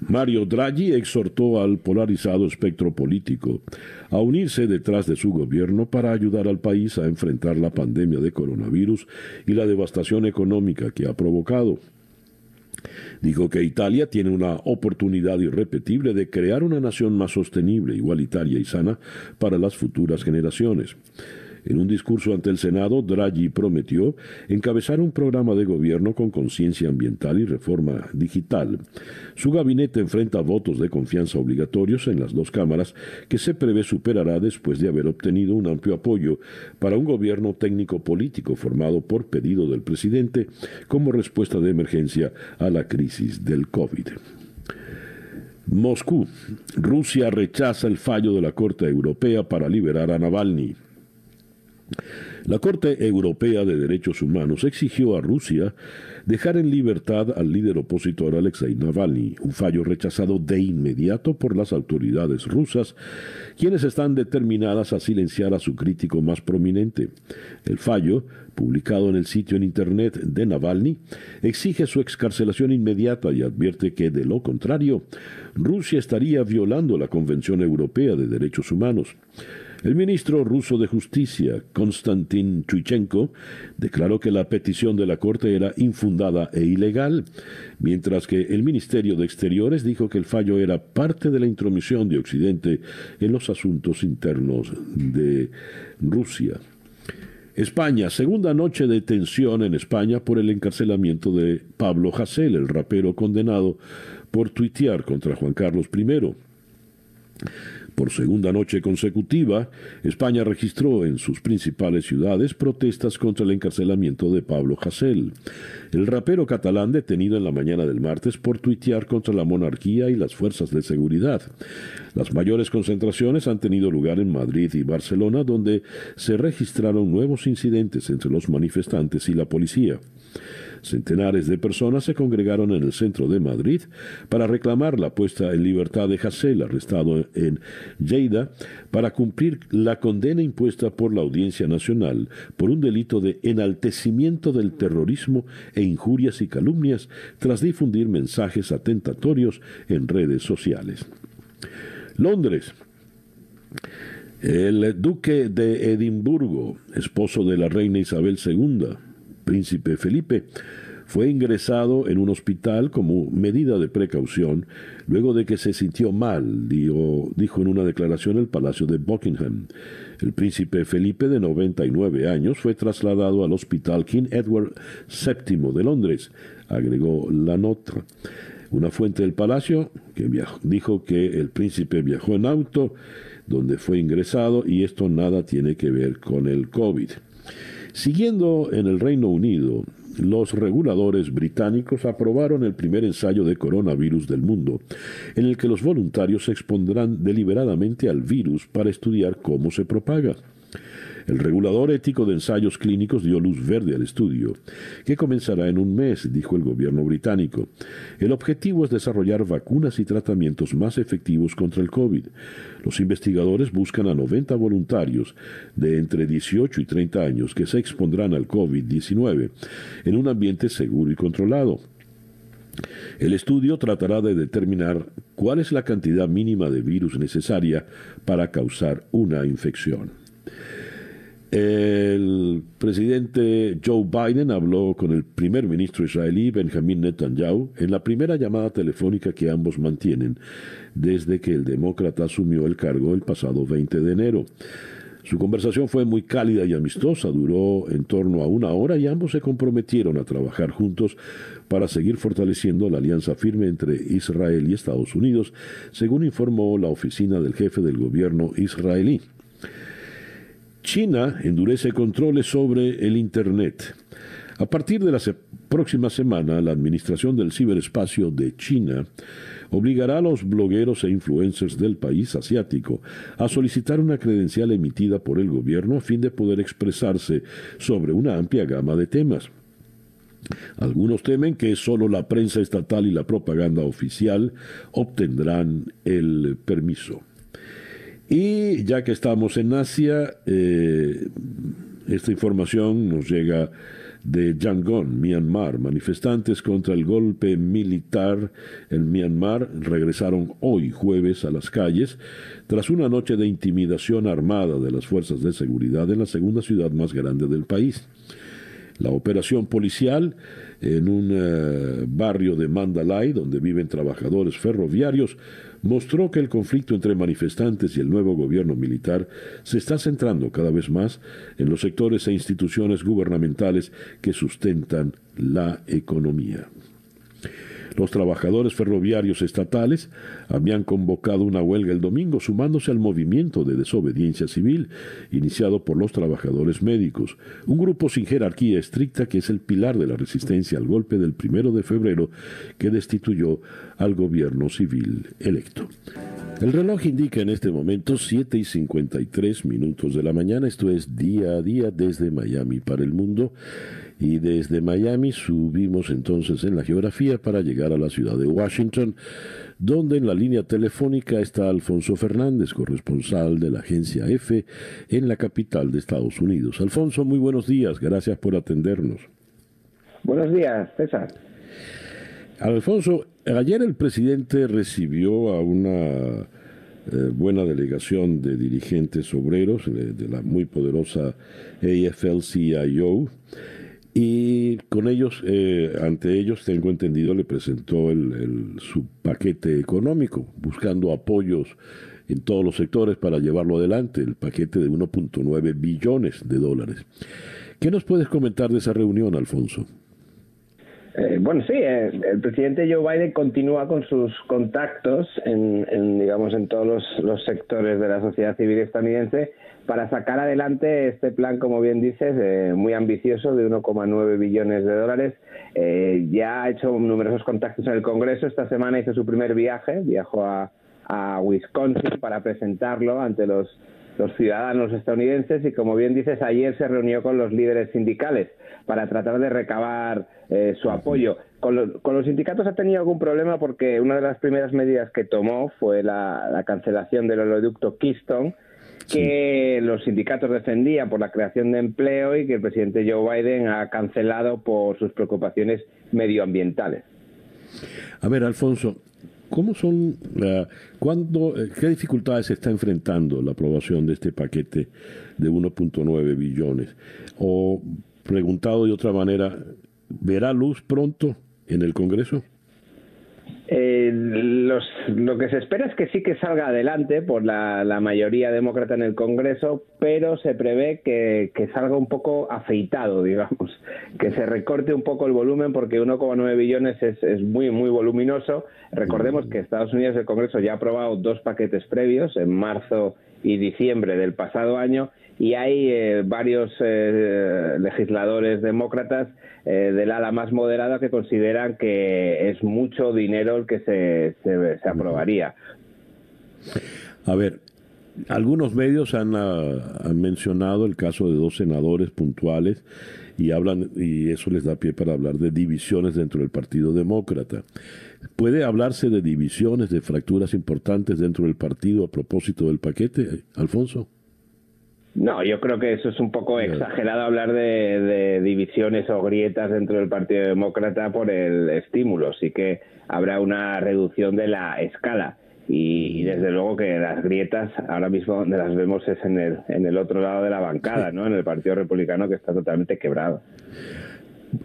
Mario Draghi exhortó al polarizado espectro político a unirse detrás de su gobierno para ayudar al país a enfrentar la pandemia de coronavirus y la devastación económica que ha provocado. Dijo que Italia tiene una oportunidad irrepetible de crear una nación más sostenible, igualitaria y sana para las futuras generaciones. En un discurso ante el Senado, Draghi prometió encabezar un programa de gobierno con conciencia ambiental y reforma digital. Su gabinete enfrenta votos de confianza obligatorios en las dos cámaras, que se prevé superará después de haber obtenido un amplio apoyo para un gobierno técnico-político formado por pedido del presidente como respuesta de emergencia a la crisis del COVID. Moscú. Rusia rechaza el fallo de la Corte Europea para liberar a Navalny. La Corte Europea de Derechos Humanos exigió a Rusia dejar en libertad al líder opositor Alexei Navalny, un fallo rechazado de inmediato por las autoridades rusas, quienes están determinadas a silenciar a su crítico más prominente. El fallo, publicado en el sitio en Internet de Navalny, exige su excarcelación inmediata y advierte que, de lo contrario, Rusia estaría violando la Convención Europea de Derechos Humanos. El ministro ruso de Justicia, Konstantin Chuichenko, declaró que la petición de la Corte era infundada e ilegal, mientras que el Ministerio de Exteriores dijo que el fallo era parte de la intromisión de Occidente en los asuntos internos de Rusia. España. Segunda noche de tensión en España por el encarcelamiento de Pablo Hasél, el rapero condenado por tuitear contra Juan Carlos primero. Por segunda noche consecutiva, España registró en sus principales ciudades protestas contra el encarcelamiento de Pablo Hasél, el rapero catalán detenido en la mañana del martes por tuitear contra la monarquía y las fuerzas de seguridad. Las mayores concentraciones han tenido lugar en Madrid y Barcelona, donde se registraron nuevos incidentes entre los manifestantes y la policía. Centenares de personas se congregaron en el centro de Madrid para reclamar la puesta en libertad de Hasél, arrestado en Lleida, para cumplir la condena impuesta por la Audiencia Nacional por un delito de enaltecimiento del terrorismo e injurias y calumnias tras difundir mensajes atentatorios en redes sociales. Londres. El duque de Edimburgo, esposo de la reina Isabel segunda, Príncipe Felipe, fue ingresado en un hospital como medida de precaución luego de que se sintió mal, dijo, dijo en una declaración el Palacio de Buckingham. El príncipe Felipe, de noventa y nueve años, fue trasladado al hospital King Edward séptimo de Londres, agregó la nota. Una fuente del palacio que viajó, dijo que el príncipe viajó en auto donde fue ingresado y esto nada tiene que ver con el COVID. Siguiendo en el Reino Unido, los reguladores británicos aprobaron el primer ensayo de coronavirus del mundo, en el que los voluntarios se expondrán deliberadamente al virus para estudiar cómo se propaga. El regulador ético de ensayos clínicos dio luz verde al estudio, que comenzará en un mes, dijo el gobierno británico. El objetivo es desarrollar vacunas y tratamientos más efectivos contra el COVID. Los investigadores buscan a noventa voluntarios de entre dieciocho y treinta años que se expondrán al COVID diecinueve en un ambiente seguro y controlado. El estudio tratará de determinar cuál es la cantidad mínima de virus necesaria para causar una infección. El presidente Joe Biden habló con el primer ministro israelí Benjamín Netanyahu en la primera llamada telefónica que ambos mantienen desde que el demócrata asumió el cargo el pasado veinte de enero. Su conversación fue muy cálida y amistosa, duró en torno a una hora y ambos se comprometieron a trabajar juntos para seguir fortaleciendo la alianza firme entre Israel y Estados Unidos, según informó la oficina del jefe del gobierno israelí. China endurece controles sobre el Internet. A partir de la se- próxima semana, la Administración del Ciberespacio de China obligará a los blogueros e influencers del país asiático a solicitar una credencial emitida por el gobierno a fin de poder expresarse sobre una amplia gama de temas. Algunos temen que solo la prensa estatal y la propaganda oficial obtendrán el permiso. Y ya que estamos en Asia, eh, esta información nos llega de Yangon, Myanmar. Manifestantes contra el golpe militar en Myanmar regresaron hoy jueves a las calles tras una noche de intimidación armada de las fuerzas de seguridad en la segunda ciudad más grande del país. la operación policial en un uh, barrio de Mandalay, donde viven trabajadores ferroviarios, mostró que el conflicto entre manifestantes y el nuevo gobierno militar se está centrando cada vez más en los sectores e instituciones gubernamentales que sustentan la economía. Los trabajadores ferroviarios estatales habían convocado una huelga el domingo, sumándose al movimiento de desobediencia civil iniciado por los trabajadores médicos, un grupo sin jerarquía estricta que es el pilar de la resistencia al golpe del primero de febrero que destituyó al gobierno civil electo. El reloj indica en este momento siete y cincuenta y tres minutos de la mañana. Esto es Día a Día desde Miami para el mundo. Y desde Miami subimos entonces en la geografía para llegar a la ciudad de Washington, donde en la línea telefónica está Alfonso Fernández, corresponsal de la agencia F en la capital de Estados Unidos. Alfonso, muy buenos días, gracias por atendernos. Buenos días, César. Alfonso, ayer el presidente recibió a una Eh, buena delegación de dirigentes obreros de, de la muy poderosa A F L C I O, y con ellos, eh, ante ellos, tengo entendido, le presentó el, el, su paquete económico, buscando apoyos en todos los sectores para llevarlo adelante, el paquete de uno punto nueve billones de dólares. ¿Qué nos puedes comentar de esa reunión, Alfonso? Eh, bueno, sí, eh, el presidente Joe Biden continúa con sus contactos en, en digamos, en todos los, los sectores de la sociedad civil estadounidense para sacar adelante este plan, como bien dices, eh, muy ambicioso de uno coma nueve billones de dólares. Eh, ya ha hecho numerosos contactos en el Congreso. Esta semana hizo su primer viaje, viajó a, a Wisconsin para presentarlo ante los, los ciudadanos estadounidenses, y como bien dices, ayer se reunió con los líderes sindicales para tratar de recabar eh, su apoyo. Con, lo, con los sindicatos ha tenido algún problema porque una de las primeras medidas que tomó fue la, la cancelación del oleoducto Keystone, que sí, los sindicatos defendían por la creación de empleo y que el presidente Joe Biden ha cancelado por sus preocupaciones medioambientales. A ver, Alfonso, ¿cómo son, uh, cuándo, qué dificultades se está enfrentando la aprobación de este paquete de uno punto nueve billones? O, preguntado de otra manera, ¿verá luz pronto en el Congreso? Eh, los, lo que se espera es que sí que salga adelante por la, la mayoría demócrata en el Congreso, pero se prevé que, que salga un poco afeitado, digamos, que se recorte un poco el volumen, porque uno coma nueve billones es, es muy, muy voluminoso. Recordemos que Estados Unidos, el Congreso, ya ha aprobado dos paquetes previos en marzo y diciembre del pasado año, y hay eh, varios eh, legisladores demócratas eh, del ala más moderada que consideran que es mucho dinero el que se, se, se aprobaría. A ver, algunos medios han, a, han mencionado el caso de dos senadores puntuales y hablan, y eso les da pie para hablar de divisiones dentro del Partido Demócrata. ¿Puede hablarse de divisiones, de fracturas importantes dentro del partido a propósito del paquete, Alfonso? No, yo creo que eso es un poco exagerado, hablar de, de divisiones o grietas dentro del Partido Demócrata por el estímulo. Sí que habrá una reducción de la escala, y, y desde luego que las grietas ahora mismo donde las vemos es en el, en el otro lado de la bancada, ¿no? En el Partido Republicano, que está totalmente quebrado.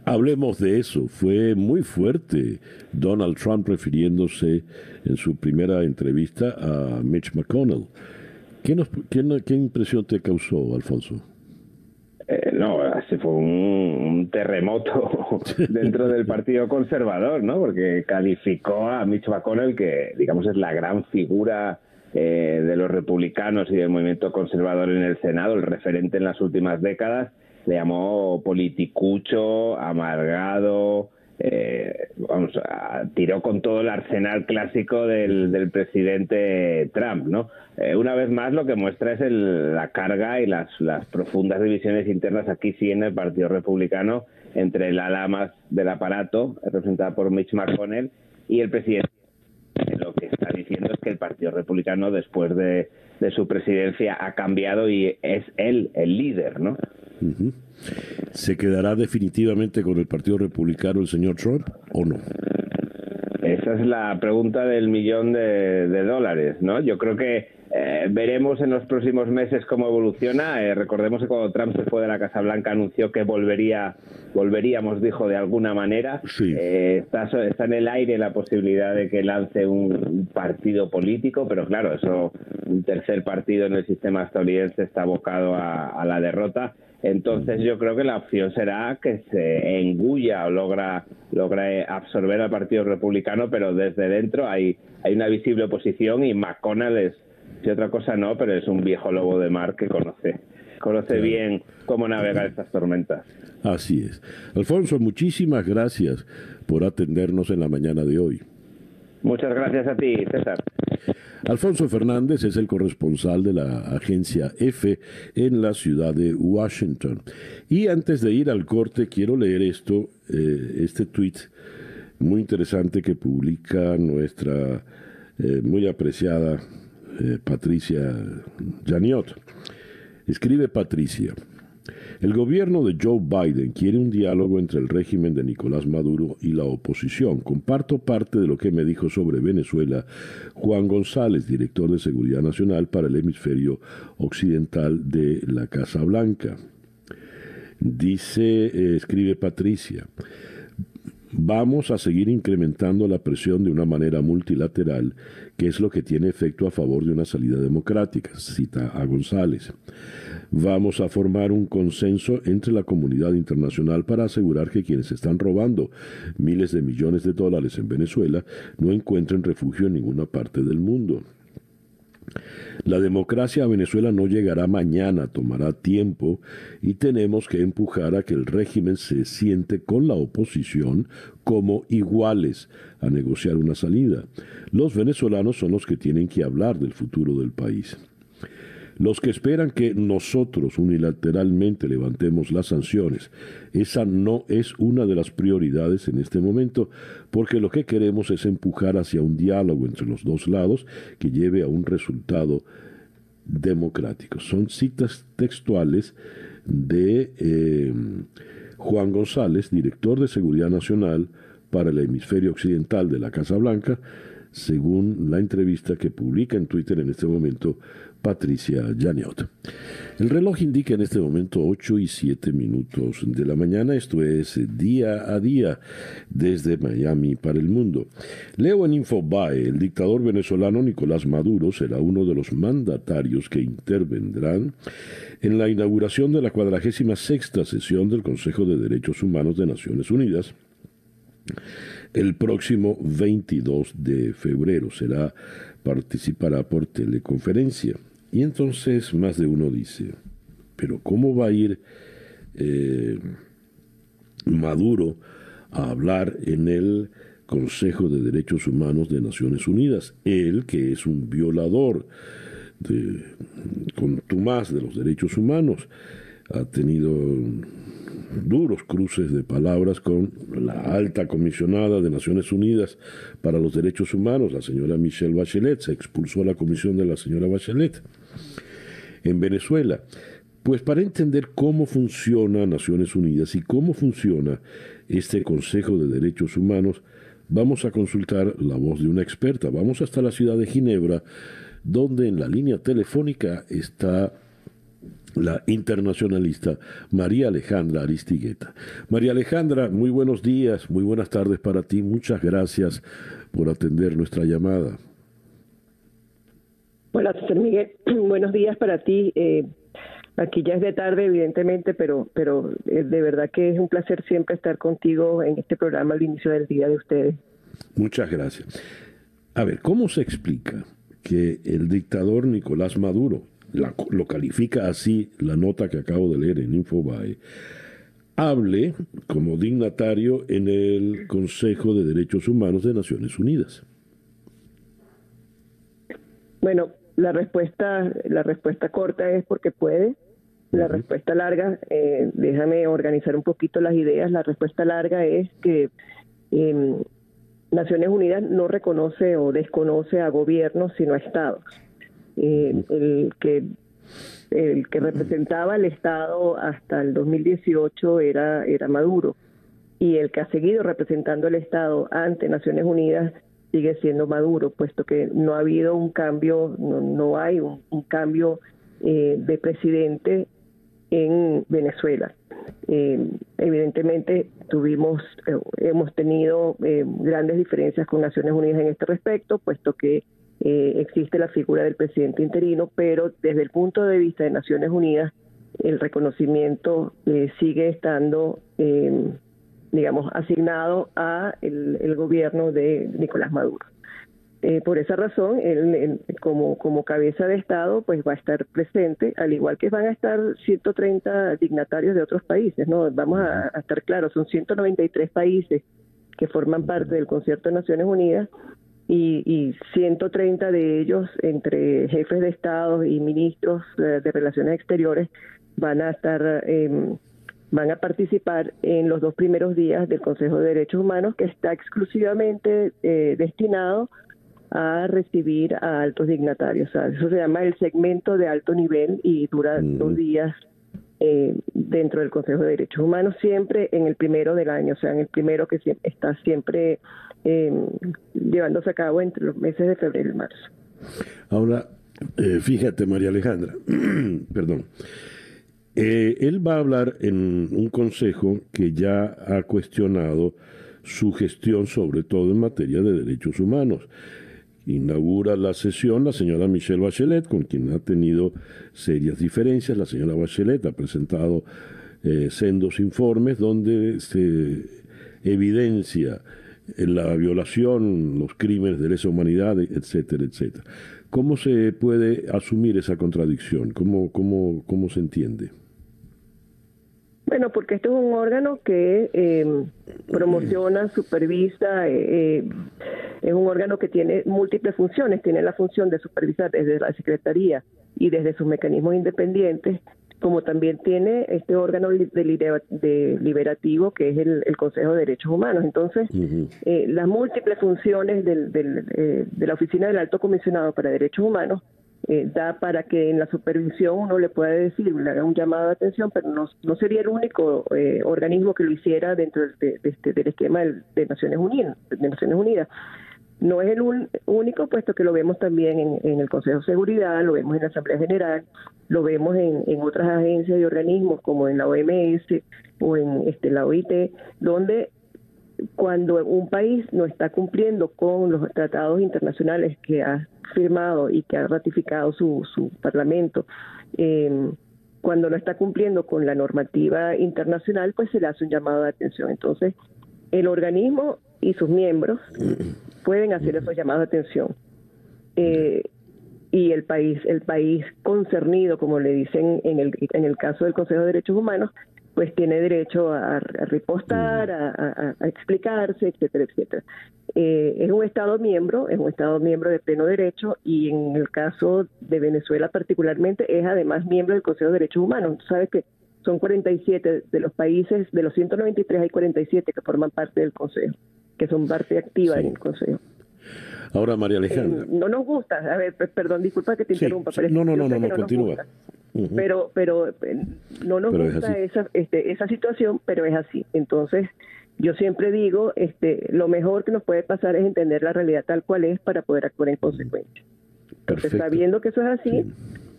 Hablemos de eso. Fue muy fuerte Donald Trump refiriéndose en su primera entrevista a Mitch McConnell. ¿Qué, nos, qué, ¿Qué impresión te causó, Alfonso? Eh, no, así fue un, un terremoto dentro del Partido Conservador, ¿no? Porque calificó a Mitch McConnell, que digamos es la gran figura eh, de los republicanos y del movimiento conservador en el Senado, el referente en las últimas décadas, le llamó politicucho, amargado. Eh, vamos, a, tiró con todo el arsenal clásico del, del presidente Trump, ¿no? Eh, una vez más lo que muestra es el, la carga y las, las profundas divisiones internas aquí sí en el Partido Republicano, entre el ala más del aparato, representada por Mitch McConnell, y el presidente. Lo que está diciendo es que el Partido Republicano, después de, de su presidencia, ha cambiado y es él el líder, ¿no? Uh-huh. ¿Se quedará definitivamente con el Partido Republicano el señor Trump o no? Esa es la pregunta del millón de, de dólares, ¿no? Yo creo que eh, veremos en los próximos meses cómo evoluciona. Eh, recordemos que cuando Trump se fue de la Casa Blanca anunció que volvería, volveríamos, dijo, de alguna manera. Sí. Eh, está, está en el aire la posibilidad de que lance un partido político, pero claro, eso, un tercer partido en el sistema estadounidense está abocado a, a la derrota. Entonces yo creo que la opción será que se engulla o logra, logra absorber al Partido Republicano, pero desde dentro hay, hay una visible oposición y McConnell es, si otra cosa no, pero es un viejo lobo de mar que conoce, conoce bien cómo navegar estas tormentas. Así es. Alfonso, muchísimas gracias por atendernos en la mañana de hoy. Muchas gracias a ti, César. Alfonso Fernández es el corresponsal de la agencia EFE en la ciudad de Washington. Y antes de ir al corte, quiero leer esto, eh, este tuit muy interesante que publica nuestra eh, muy apreciada eh, Patricia Janiot. Escribe Patricia: el gobierno de Joe Biden quiere un diálogo entre el régimen de Nicolás Maduro y la oposición. Comparto parte de lo que me dijo sobre Venezuela Juan González, director de Seguridad Nacional para el hemisferio occidental de la Casa Blanca. Dice, eh, escribe Patricia, vamos a seguir incrementando la presión de una manera multilateral, que es lo que tiene efecto a favor de una salida democrática, cita a González. Vamos a formar un consenso entre la comunidad internacional para asegurar que quienes están robando miles de millones de dólares en Venezuela no encuentren refugio en ninguna parte del mundo. La democracia a Venezuela no llegará mañana, tomará tiempo y tenemos que empujar a que el régimen se siente con la oposición como iguales a negociar una salida. Los venezolanos son los que tienen que hablar del futuro del país. Los que esperan que nosotros unilateralmente levantemos las sanciones, esa no es una de las prioridades en este momento, porque lo que queremos es empujar hacia un diálogo entre los dos lados que lleve a un resultado democrático. Son citas textuales de eh, Juan González, director de Seguridad Nacional para el hemisferio occidental de la Casa Blanca, según la entrevista que publica en Twitter en este momento Patricia Janiot. El reloj indica en este momento ocho y siete minutos de la mañana. Esto es Día a Día desde Miami para el mundo. Leo en Infobae: el dictador venezolano Nicolás Maduro será uno de los mandatarios que intervendrán en la inauguración de la cuadragésima sexta sesión del Consejo de Derechos Humanos de Naciones Unidas el próximo veintidós de febrero. Será participará por teleconferencia. Y entonces más de uno dice, pero ¿cómo va a ir eh, Maduro a hablar en el Consejo de Derechos Humanos de Naciones Unidas? Él, que es un violador de, contumaz de los derechos humanos, ha tenido duros cruces de palabras con la alta comisionada de Naciones Unidas para los Derechos Humanos, la señora Michelle Bachelet. Se expulsó a la comisión de la señora Bachelet en Venezuela. Pues para entender cómo funciona Naciones Unidas y cómo funciona este Consejo de Derechos Humanos, vamos a consultar la voz de una experta. Vamos hasta la ciudad de Ginebra, donde en la línea telefónica está la internacionalista María Alejandra Aristigueta. María Alejandra, muy buenos días, muy buenas tardes para ti. Muchas gracias por atender nuestra llamada. Hola, José Miguel. Buenos días para ti. Eh, aquí ya es de tarde, evidentemente, pero, pero eh, de verdad que es un placer siempre estar contigo en este programa al inicio del día de ustedes. Muchas gracias. A ver, ¿cómo se explica que el dictador Nicolás Maduro, La, lo califica así la nota que acabo de leer en Infobae, hable como dignatario en el Consejo de Derechos Humanos de Naciones Unidas? Bueno, la respuesta, la respuesta corta es porque puede. La uh-huh. respuesta larga, eh, déjame organizar un poquito las ideas. La respuesta larga es que eh, Naciones Unidas no reconoce o desconoce a gobiernos, sino a estados. Eh, el que el que representaba el Estado hasta el dos mil dieciocho era era Maduro. y el que ha seguido representando al Estado ante Naciones Unidas sigue siendo Maduro, puesto que no ha habido un cambio, no, no hay un, un cambio eh, de presidente en Venezuela. Eh, evidentemente tuvimos, eh, hemos tenido eh, grandes diferencias con Naciones Unidas en este respecto, puesto que eh, existe la figura del presidente interino, pero desde el punto de vista de Naciones Unidas el reconocimiento eh, sigue estando, eh, digamos, asignado a el, el gobierno de Nicolás Maduro. Eh, por esa razón, él, él como, como cabeza de Estado, pues va a estar presente, al igual que van a estar ciento treinta dignatarios de otros países, ¿no? Vamos a, a estar claros, son ciento noventa y tres países que forman parte del concierto de Naciones Unidas y, y ciento treinta de ellos, entre jefes de Estado y ministros de, de Relaciones Exteriores, van a estar... Eh, van a participar en los dos primeros días del Consejo de Derechos Humanos, que está exclusivamente eh, destinado a recibir a altos dignatarios. O sea, eso se llama el segmento de alto nivel y dura mm. dos días eh, dentro del Consejo de Derechos Humanos, siempre en el primero del año, o sea, en el primero que está siempre eh, llevándose a cabo entre los meses de febrero y marzo. Ahora, eh, fíjate, María Alejandra, perdón, Eh, él va a hablar en un consejo que ya ha cuestionado su gestión, sobre todo en materia de derechos humanos. Inaugura la sesión la señora Michelle Bachelet, con quien ha tenido serias diferencias. La señora Bachelet ha presentado eh, sendos informes donde se evidencia la violación, los crímenes de lesa humanidad, etcétera, etcétera. ¿Cómo se puede asumir esa contradicción? ¿Cómo, cómo, cómo se entiende? Bueno, porque este es un órgano que eh, promociona, supervisa, eh, eh, es un órgano que tiene múltiples funciones, tiene la función de supervisar desde la Secretaría y desde sus mecanismos independientes, como también tiene este órgano deliberativo que es el, el Consejo de Derechos Humanos. Entonces, uh-huh. eh, las múltiples funciones del, del, eh, de la Oficina del Alto Comisionado para Derechos Humanos eh, da para que en la supervisión uno le pueda decir, le haga un llamado de atención, pero no, no sería el único eh, organismo que lo hiciera dentro de, de este, del esquema de, de Naciones Unidas. De Naciones Unidas. No es el un, único, puesto que lo vemos también en, en el Consejo de Seguridad, lo vemos en la Asamblea General, lo vemos en, en otras agencias y organismos como en la O M S o en este, la O I T, donde cuando un país no está cumpliendo con los tratados internacionales que ha firmado y que ha ratificado su, su Parlamento, eh, cuando no está cumpliendo con la normativa internacional, pues se le hace un llamado de atención. Entonces, el organismo y sus miembros pueden hacer esos llamados de atención. Eh, y el país, el país concernido, como le dicen en el en el caso del Consejo de Derechos Humanos, pues tiene derecho a, a ripostar, a, a, a explicarse, etcétera, etcétera. Eh, es un Estado miembro, es un Estado miembro de pleno derecho, y en el caso de Venezuela particularmente es además miembro del Consejo de Derechos Humanos. Tú sabes que son cuarenta y siete de los países, de los ciento noventa y tres hay cuarenta y siete que forman parte del Consejo, que son parte activa sí. en el Consejo. Ahora, María Alejandra. Eh, no nos gusta, a ver, perdón, disculpa que te sí, interrumpa. Sí. Pero no, no, no, no, no, no, continúa. Gusta, uh-huh. Pero, pero no nos pero gusta es esa, este, esa situación, pero es así. Entonces, yo siempre digo, este, lo mejor que nos puede pasar es entender la realidad tal cual es para poder actuar en consecuencia. Entonces, sabiendo que eso es así, sí.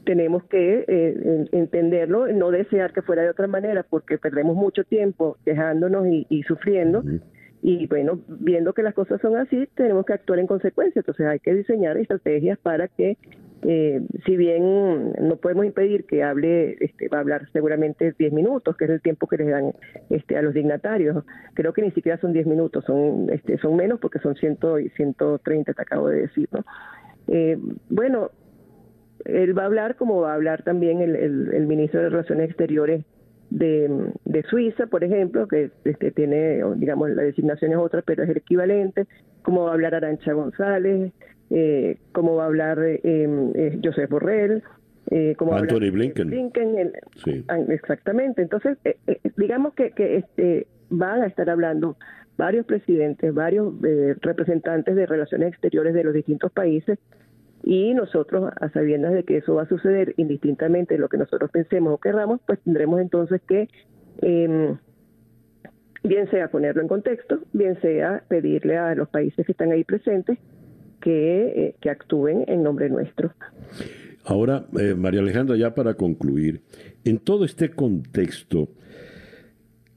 tenemos que eh, entenderlo, no desear que fuera de otra manera, porque perdemos mucho tiempo quejándonos y, y sufriendo. Uh-huh. Y bueno, viendo que las cosas son así, tenemos que actuar en consecuencia. Entonces hay que diseñar estrategias para que, eh, si bien no podemos impedir que hable, este, va a hablar seguramente diez minutos, que es el tiempo que les dan este, a los dignatarios. Creo que ni siquiera son diez minutos, son este, son menos porque son cien y ciento treinta, te acabo de decir, ¿no? Eh, bueno, él va a hablar como va a hablar también el, el, el ministro de Relaciones Exteriores De, de Suiza, por ejemplo, que este, tiene, digamos, la designación es otra, pero es el equivalente, como va a hablar Arantxa González, eh, como va a hablar eh, eh, José Borrell, eh, como Anthony va a Blinken. Blinken el, sí. Exactamente. Entonces, eh, eh, digamos que, que este, van a estar hablando varios presidentes, varios eh, representantes de relaciones exteriores de los distintos países, y nosotros, a sabiendas de que eso va a suceder indistintamente de lo que nosotros pensemos o querramos, pues tendremos entonces que eh, bien sea ponerlo en contexto, bien sea pedirle a los países que están ahí presentes que, eh, que actúen en nombre nuestro. Ahora, eh, María Alejandra, ya para concluir, en todo este contexto,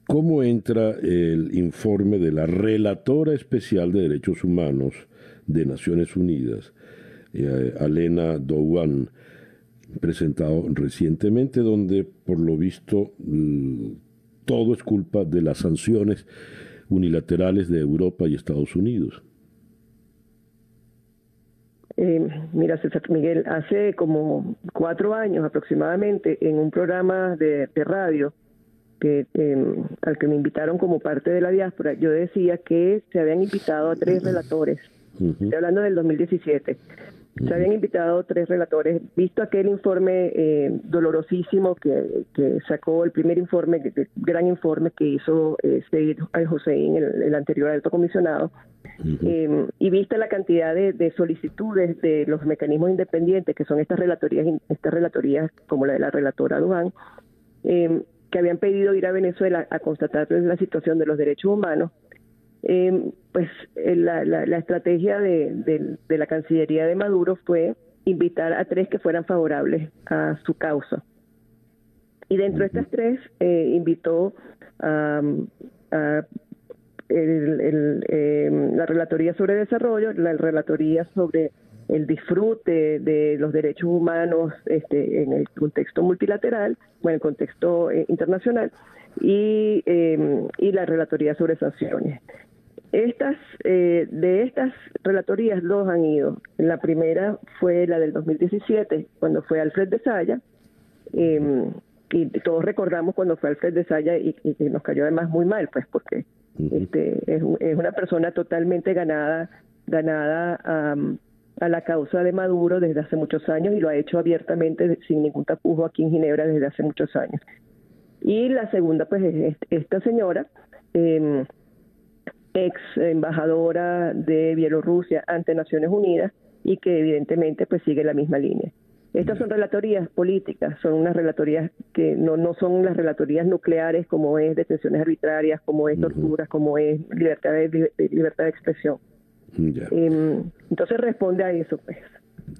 ¿cómo entra el informe de la Relatora Especial de Derechos Humanos de Naciones Unidas, eh, Alena Duhan, presentado recientemente, donde por lo visto todo es culpa de las sanciones unilaterales de Europa y Estados Unidos? Eh, mira, César Miguel, hace como cuatro años aproximadamente, en un programa de, de radio que, eh, al que me invitaron como parte de la diáspora, yo decía que se habían invitado a tres relatores, uh-huh. Estoy hablando del dos mil diecisiete, uh-huh. Se habían invitado tres relatores, visto aquel informe eh, dolorosísimo que, que sacó el primer informe, el gran informe que hizo eh, Seyed al-Hossein, el, el anterior alto comisionado, Uh-huh. Eh, y vista la cantidad de, de solicitudes de los mecanismos independientes que son estas relatorías, estas relatorías como la de la relatora Duhan, eh, que habían pedido ir a Venezuela a constatar la situación de los derechos humanos, eh, pues eh, la, la, la estrategia de, de, de la Cancillería de Maduro fue invitar a tres que fueran favorables a su causa. Y dentro de estas tres eh, invitó a... a El, el, eh, la Relatoría sobre Desarrollo, la Relatoría sobre el disfrute de los derechos humanos este, en el contexto multilateral, o en el contexto eh, internacional, y, eh, y la Relatoría sobre Sanciones. Estas, eh, de estas relatorías dos han ido. La primera fue la del dos mil diecisiete, cuando fue Alfred de Zaya, eh, y todos recordamos cuando fue Alfred de Zaya y, y nos cayó además muy mal, pues porque... Este, es, es una persona totalmente ganada ganada a, a la causa de Maduro desde hace muchos años y lo ha hecho abiertamente sin ningún tapujo aquí en Ginebra desde hace muchos años. Y la segunda, pues, es esta señora, eh, ex embajadora de Bielorrusia ante Naciones Unidas y que evidentemente pues sigue la misma línea. Estas son relatorías políticas, son unas relatorías que no, no son las relatorías nucleares como es detenciones arbitrarias, como es torturas, uh-huh. como es libertad de, libertad de expresión. Ya. Eh, entonces responde a eso, pues.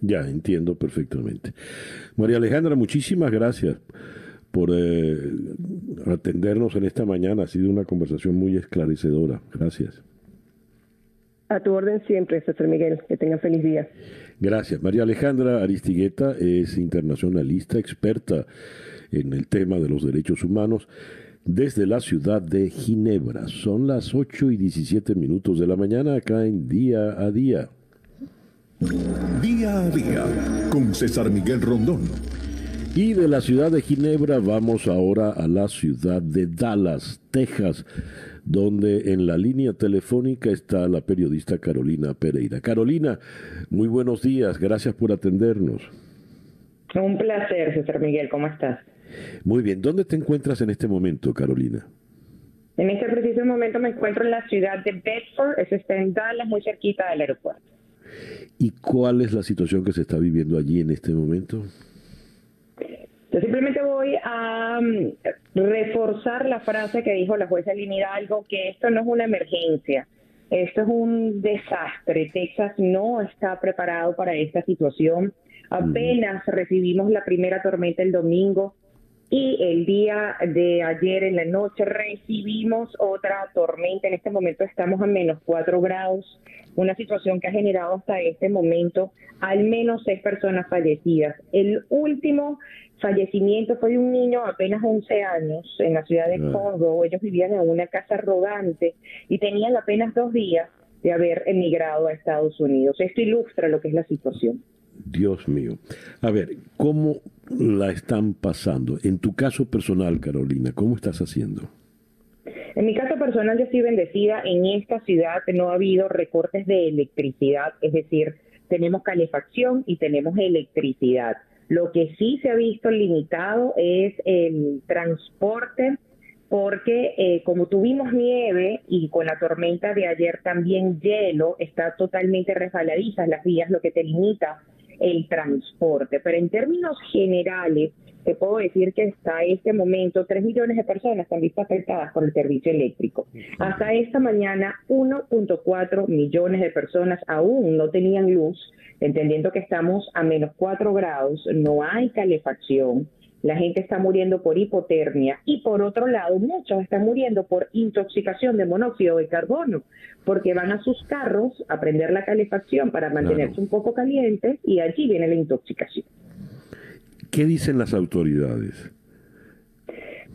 Ya, entiendo perfectamente. María Alejandra, muchísimas gracias por eh, atendernos en esta mañana. Ha sido una conversación muy esclarecedora. Gracias. A tu orden siempre, César Miguel. Que tengan feliz día. Gracias. María Alejandra Aristigueta es internacionalista, experta en el tema de los derechos humanos desde la ciudad de Ginebra. Son las ocho y diecisiete minutos de la mañana acá en Día a Día. Día a Día con César Miguel Rondón. Y de la ciudad de Ginebra vamos ahora a la ciudad de Dallas, Texas, donde en la línea telefónica está la periodista Carolina Pereira. Carolina, muy buenos días, gracias por atendernos. Un placer, César Miguel, ¿cómo estás? Muy bien, ¿dónde te encuentras en este momento, Carolina? En este preciso momento me encuentro en la ciudad de Bedford, eso está en Dallas, muy cerquita del aeropuerto. ¿Y cuál es la situación que se está viviendo allí en este momento? Yo simplemente voy a um, reforzar la frase que dijo la jueza Alina Hidalgo, que esto no es una emergencia, esto es un desastre. Texas no está preparado para esta situación. Apenas recibimos la primera tormenta el domingo y el día de ayer en la noche recibimos otra tormenta. En este momento estamos a menos cuatro grados, una situación que ha generado hasta este momento al menos seis personas fallecidas. El último fallecimiento fue de un niño apenas once años en la ciudad de Congo. Ellos vivían en una casa rodante y tenían apenas dos días de haber emigrado a Estados Unidos. Esto ilustra lo que es la situación. Dios mío. A ver, ¿cómo la están pasando? En tu caso personal, Carolina, ¿cómo estás haciendo? En mi caso personal, yo estoy bendecida. En esta ciudad no ha habido recortes de electricidad, es decir, tenemos calefacción y tenemos electricidad. Lo que sí se ha visto limitado es el transporte, porque eh, como tuvimos nieve y con la tormenta de ayer también hielo, está totalmente resbaladiza las vías, lo que te limita el transporte. Pero en términos generales, te puedo decir que hasta este momento tres millones de personas se han visto afectadas por el servicio eléctrico. Hasta esta mañana, uno punto cuatro millones de personas aún no tenían luz, entendiendo que estamos a menos cuatro grados, no hay calefacción, la gente está muriendo por hipotermia y, por otro lado, muchos están muriendo por intoxicación de monóxido de carbono, porque van a sus carros a prender la calefacción para mantenerse claro. un poco calientes, y allí viene la intoxicación. ¿Qué dicen las autoridades?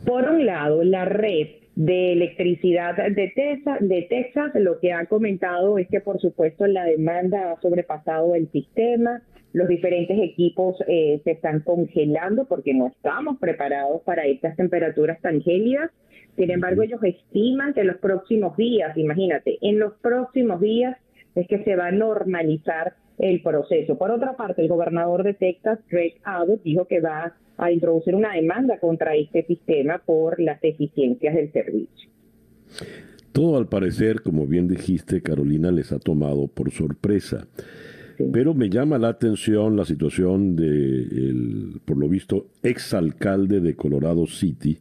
Por un lado, la red de electricidad de Texas, de Texas, lo que ha comentado es que, por supuesto, la demanda ha sobrepasado el sistema. Los diferentes equipos eh, se están congelando porque no estamos preparados para estas temperaturas tan gélidas. Sin embargo, ellos estiman que en los próximos días, imagínate, en los próximos días es que se va a normalizar el proceso. Por otra parte, el gobernador de Texas, Greg Abbott, dijo que va a introducir una demanda contra este sistema por las deficiencias del servicio. Todo, al parecer, como bien dijiste, Carolina, les ha tomado por sorpresa. Pero me llama la atención la situación del, por lo visto, exalcalde de Colorado City,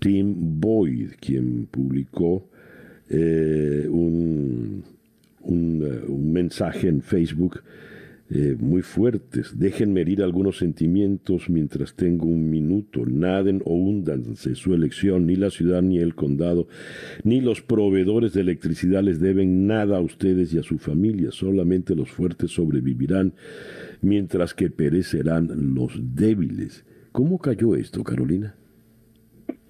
Tim Boyd, quien publicó eh, un, un, un mensaje en Facebook eh, muy fuerte. Déjenme herir algunos sentimientos mientras tengo un minuto. Naden o húndanse su elección. Ni la ciudad, ni el condado, ni los proveedores de electricidad les deben nada a ustedes y a su familia. Solamente los fuertes sobrevivirán, mientras que perecerán los débiles. ¿Cómo cayó esto, Carolina?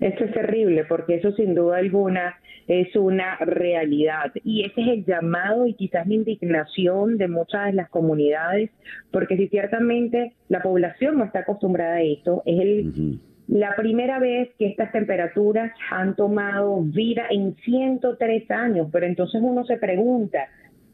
Esto es terrible, porque eso sin duda alguna es una realidad, y ese es el llamado y quizás la indignación de muchas de las comunidades, porque si ciertamente la población no está acostumbrada a esto, es el, uh-huh. la primera vez que estas temperaturas han tomado vida en ciento tres años, pero entonces uno se pregunta,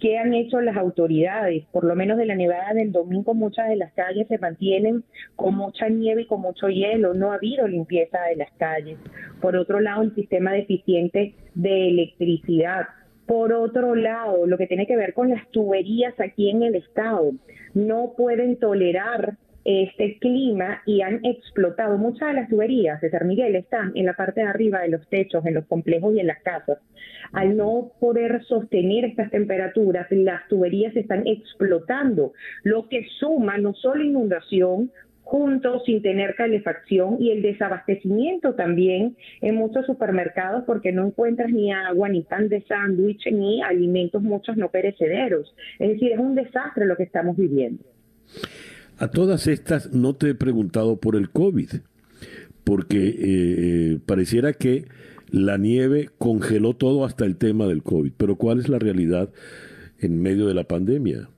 ¿qué han hecho las autoridades? Por lo menos de la nevada del domingo, muchas de las calles se mantienen con mucha nieve y con mucho hielo. No ha habido limpieza de las calles. Por otro lado, el sistema deficiente de electricidad. Por otro lado, lo que tiene que ver con las tuberías aquí en el estado. No pueden tolerar este clima y han explotado muchas de las tuberías de San Miguel, están en la parte de arriba de los techos, en los complejos y en las casas. Al no poder sostener estas temperaturas, las tuberías se están explotando, lo que suma no solo inundación, juntos sin tener calefacción, y el desabastecimiento también en muchos supermercados, porque no encuentras ni agua, ni pan de sándwich, ni alimentos muchos no perecederos. Es decir, es un desastre lo que estamos viviendo. A todas estas no te he preguntado por el COVID, porque eh, pareciera que la nieve congeló todo hasta el tema del COVID. Pero ¿cuál es la realidad en medio de la pandemia,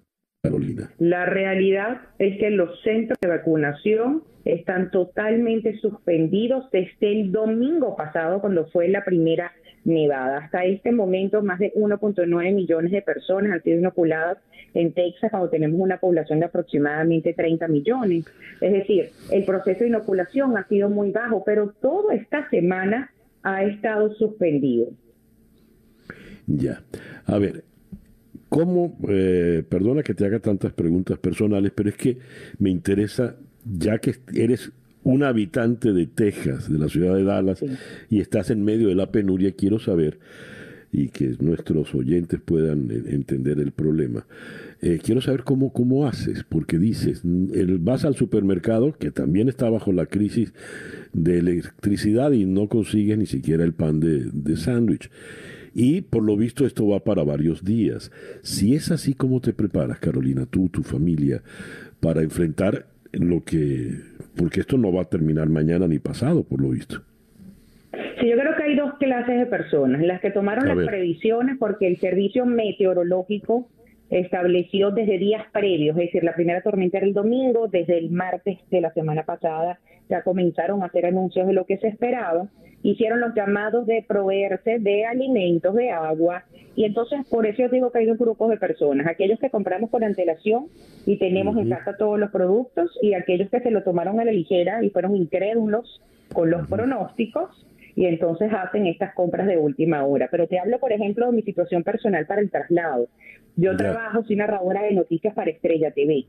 Carolina? La realidad es que los centros de vacunación están totalmente suspendidos desde el domingo pasado, cuando fue la primera nevada. Hasta este momento, más de uno punto nueve millones de personas han sido inoculadas en Texas, cuando tenemos una población de aproximadamente treinta millones. Es decir, el proceso de inoculación ha sido muy bajo, pero toda esta semana ha estado suspendido. Ya. A ver, ¿cómo? Eh, perdona que te haga tantas preguntas personales, pero es que me interesa, ya que eres un habitante de Texas, de la ciudad de Dallas, sí. y estás en medio de la penuria, quiero saber, y que nuestros oyentes puedan entender el problema. Eh, quiero saber cómo, cómo haces, porque dices, el, vas al supermercado, que también está bajo la crisis de electricidad, y no consigues ni siquiera el pan de, de sándwich. Y por lo visto esto va para varios días. Si es así, ¿cómo te preparas, Carolina, tú, tu familia, para enfrentar lo que... porque esto no va a terminar mañana ni pasado, por lo visto? Sí, yo creo que hay dos clases de personas. Las que tomaron las previsiones, porque el servicio meteorológico estableció desde días previos, es decir, la primera tormenta era el domingo, desde el martes de la semana pasada ya comenzaron a hacer anuncios de lo que se esperaba, hicieron los llamados de proveerse de alimentos, de agua, y entonces por eso yo digo que hay dos grupos de personas, aquellos que compramos con antelación y tenemos uh-huh. en casa todos los productos, y aquellos que se lo tomaron a la ligera y fueron incrédulos con los uh-huh. pronósticos, y entonces hacen estas compras de última hora. Pero te hablo, por ejemplo, de mi situación personal para el traslado. Yo trabajo, soy narradora de noticias para Estrella T V.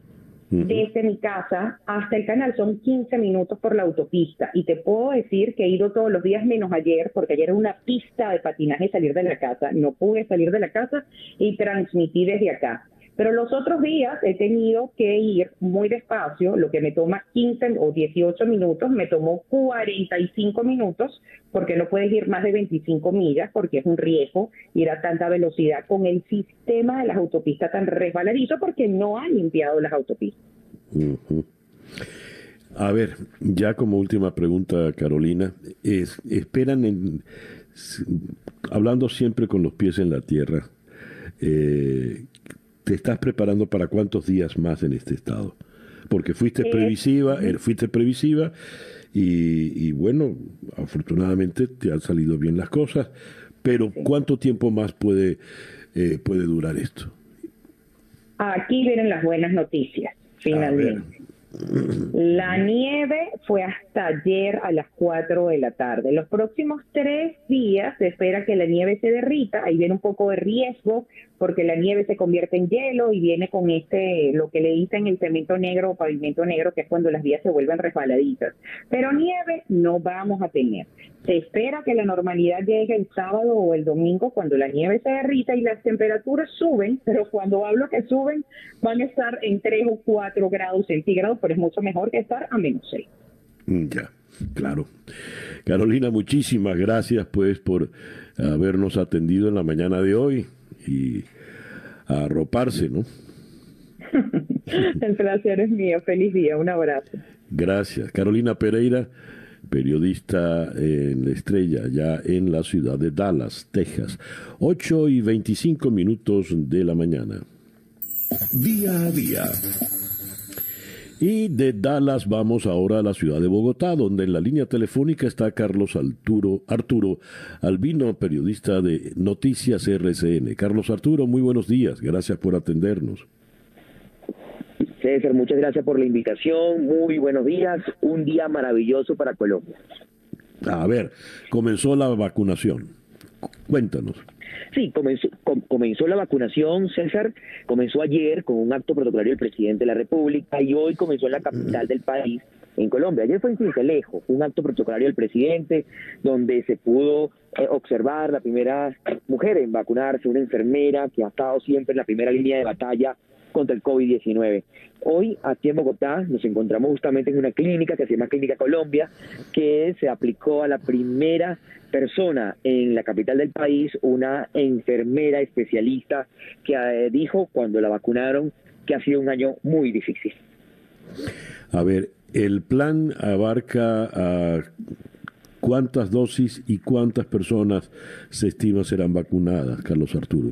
uh-huh. desde mi casa hasta el canal son quince minutos por la autopista, y te puedo decir que he ido todos los días menos ayer, porque ayer era una pista de patinaje salir de la casa, no pude salir de la casa y transmití desde acá. Pero los otros días he tenido que ir muy despacio, lo que me toma quince o dieciocho minutos, me tomó cuarenta y cinco minutos, porque no puedes ir más de veinticinco millas, porque es un riesgo ir a tanta velocidad con el sistema de las autopistas tan resbaladizo, porque no han limpiado las autopistas. Uh-huh. A ver, ya como última pregunta, Carolina, es, esperan, en, hablando siempre con los pies en la tierra, eh, ¿te estás preparando para cuántos días más en este estado? Porque fuiste previsiva, fuiste previsiva y, y bueno, afortunadamente te han salido bien las cosas, pero ¿cuánto tiempo más puede, eh, puede durar esto? Aquí vienen las buenas noticias, finalmente. La nieve fue hasta ayer a las cuatro de la tarde. Los próximos tres días se espera que la nieve se derrita. Ahí viene un poco de riesgo porque la nieve se convierte en hielo y viene con este, lo que le dicen el cemento negro o pavimento negro, que es cuando las vías se vuelven resbaladitas. Pero nieve no vamos a tener. Se espera que la normalidad llegue el sábado o el domingo, cuando la nieve se derrita y las temperaturas suben, pero cuando hablo que suben van a estar en tres o cuatro grados centígrados, pero es mucho mejor que estar a menos seis. Ya, claro. Carolina, muchísimas gracias pues por habernos atendido en la mañana de hoy y a arroparse, ¿no? El placer es mío. Feliz día. Un abrazo. Gracias. Carolina Pereira, periodista en La Estrella, ya en la ciudad de Dallas, Texas. ocho y veinticinco minutos de la mañana. Día a día. Y de Dallas vamos ahora a la ciudad de Bogotá, donde en la línea telefónica está Carlos Arturo, Arturo Albino, periodista de Noticias R C N. Carlos Arturo, muy buenos días. Gracias por atendernos. César, muchas gracias por la invitación. Muy buenos días. Un día maravilloso para Colombia. A ver, comenzó la vacunación. Cuéntanos. Sí, comenzó, com, comenzó la vacunación, César, comenzó ayer con un acto protocolario del presidente de la República y hoy comenzó en la capital del país, en Colombia. Ayer fue en Cincelejo, un acto protocolario del presidente donde se pudo eh, observar la primera mujer en vacunarse, una enfermera que ha estado siempre en la primera línea de batalla contra el COVID diecinueve. Hoy, aquí en Bogotá, nos encontramos justamente en una clínica que se llama Clínica Colombia, que se aplicó a la primera persona en la capital del país, una enfermera especialista que dijo cuando la vacunaron que ha sido un año muy difícil. A ver, el plan abarca a cuántas dosis y cuántas personas se estima serán vacunadas, Carlos Arturo.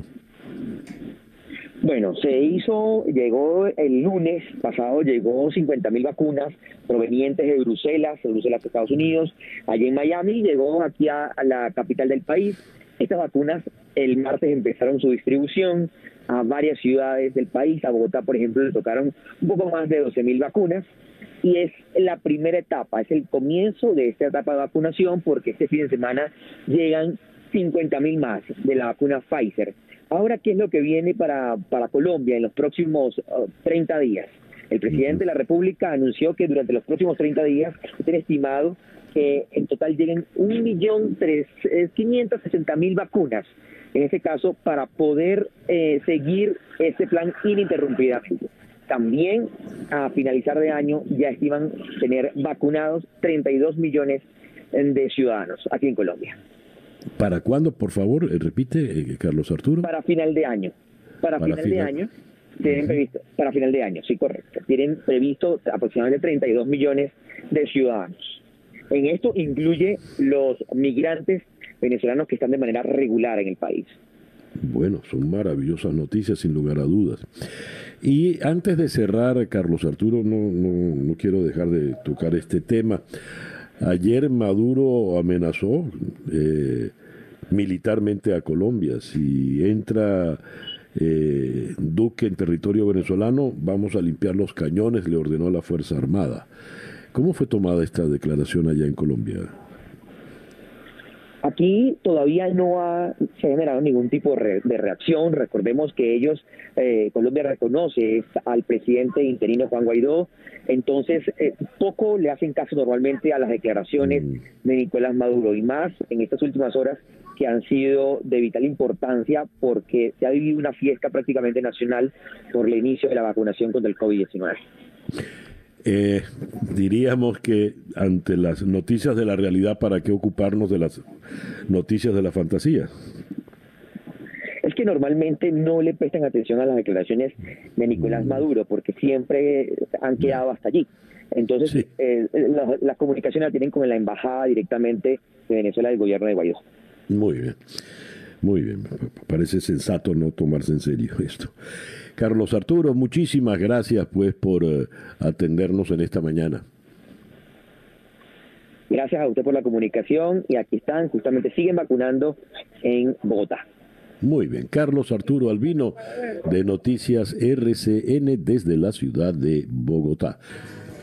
Bueno, se hizo, llegó el lunes pasado, llegó cincuenta mil vacunas provenientes de Bruselas, de Bruselas, Estados Unidos. Allí en Miami llegó aquí a, a la capital del país. Estas vacunas el martes empezaron su distribución a varias ciudades del país. A Bogotá, por ejemplo, le tocaron un poco más de doce mil vacunas. Y es la primera etapa, es el comienzo de esta etapa de vacunación, porque este fin de semana llegan cincuenta mil más de la vacuna Pfizer. Ahora, ¿qué es lo que viene para, para Colombia en los próximos uh, treinta días? El presidente de la República anunció que durante los próximos treinta días, está estimado que en total lleguen un millón quinientos sesenta mil vacunas, en este caso, para poder eh, seguir este plan ininterrumpidamente. También, a finalizar de año, ya estiman tener vacunados treinta y dos millones de ciudadanos aquí en Colombia. ¿Para cuándo, por favor? Repite, eh, Carlos Arturo. Para final de año. Para, para final, final de año. Tienen previsto, para final de año, sí, correcto. Tienen previsto aproximadamente treinta y dos millones de ciudadanos. En esto incluye los migrantes venezolanos que están de manera regular en el país. Bueno, son maravillosas noticias, sin lugar a dudas. Y antes de cerrar, Carlos Arturo, no, no, no quiero dejar de tocar este tema. Ayer Maduro amenazó eh, militarmente a Colombia. Si entra eh, Duque en territorio venezolano, vamos a limpiar los cañones, le ordenó a la Fuerza Armada. ¿Cómo fue tomada esta declaración allá en Colombia? Aquí todavía no ha generado ningún tipo de reacción. Recordemos que ellos, eh, Colombia reconoce al presidente interino Juan Guaidó, entonces eh, poco le hacen caso normalmente a las declaraciones de Nicolás Maduro, y más en estas últimas horas que han sido de vital importancia porque se ha vivido una fiesta prácticamente nacional por el inicio de la vacunación contra el COVID diecinueve. Eh, diríamos que ante las noticias de la realidad, ¿para qué ocuparnos de las noticias de la fantasía? Es que normalmente no le prestan atención a las declaraciones de Nicolás Maduro porque siempre han quedado hasta allí. Entonces, sí. eh, la, la comunicación la tienen con la embajada directamente de Venezuela del gobierno de Guaidó. Muy bien, muy bien. Parece sensato no tomarse en serio esto. Carlos Arturo, muchísimas gracias pues por eh, atendernos en esta mañana. Gracias a usted por la comunicación, y aquí están, justamente siguen vacunando en Bogotá. Muy bien, Carlos Arturo Albino de Noticias R C N desde la ciudad de Bogotá.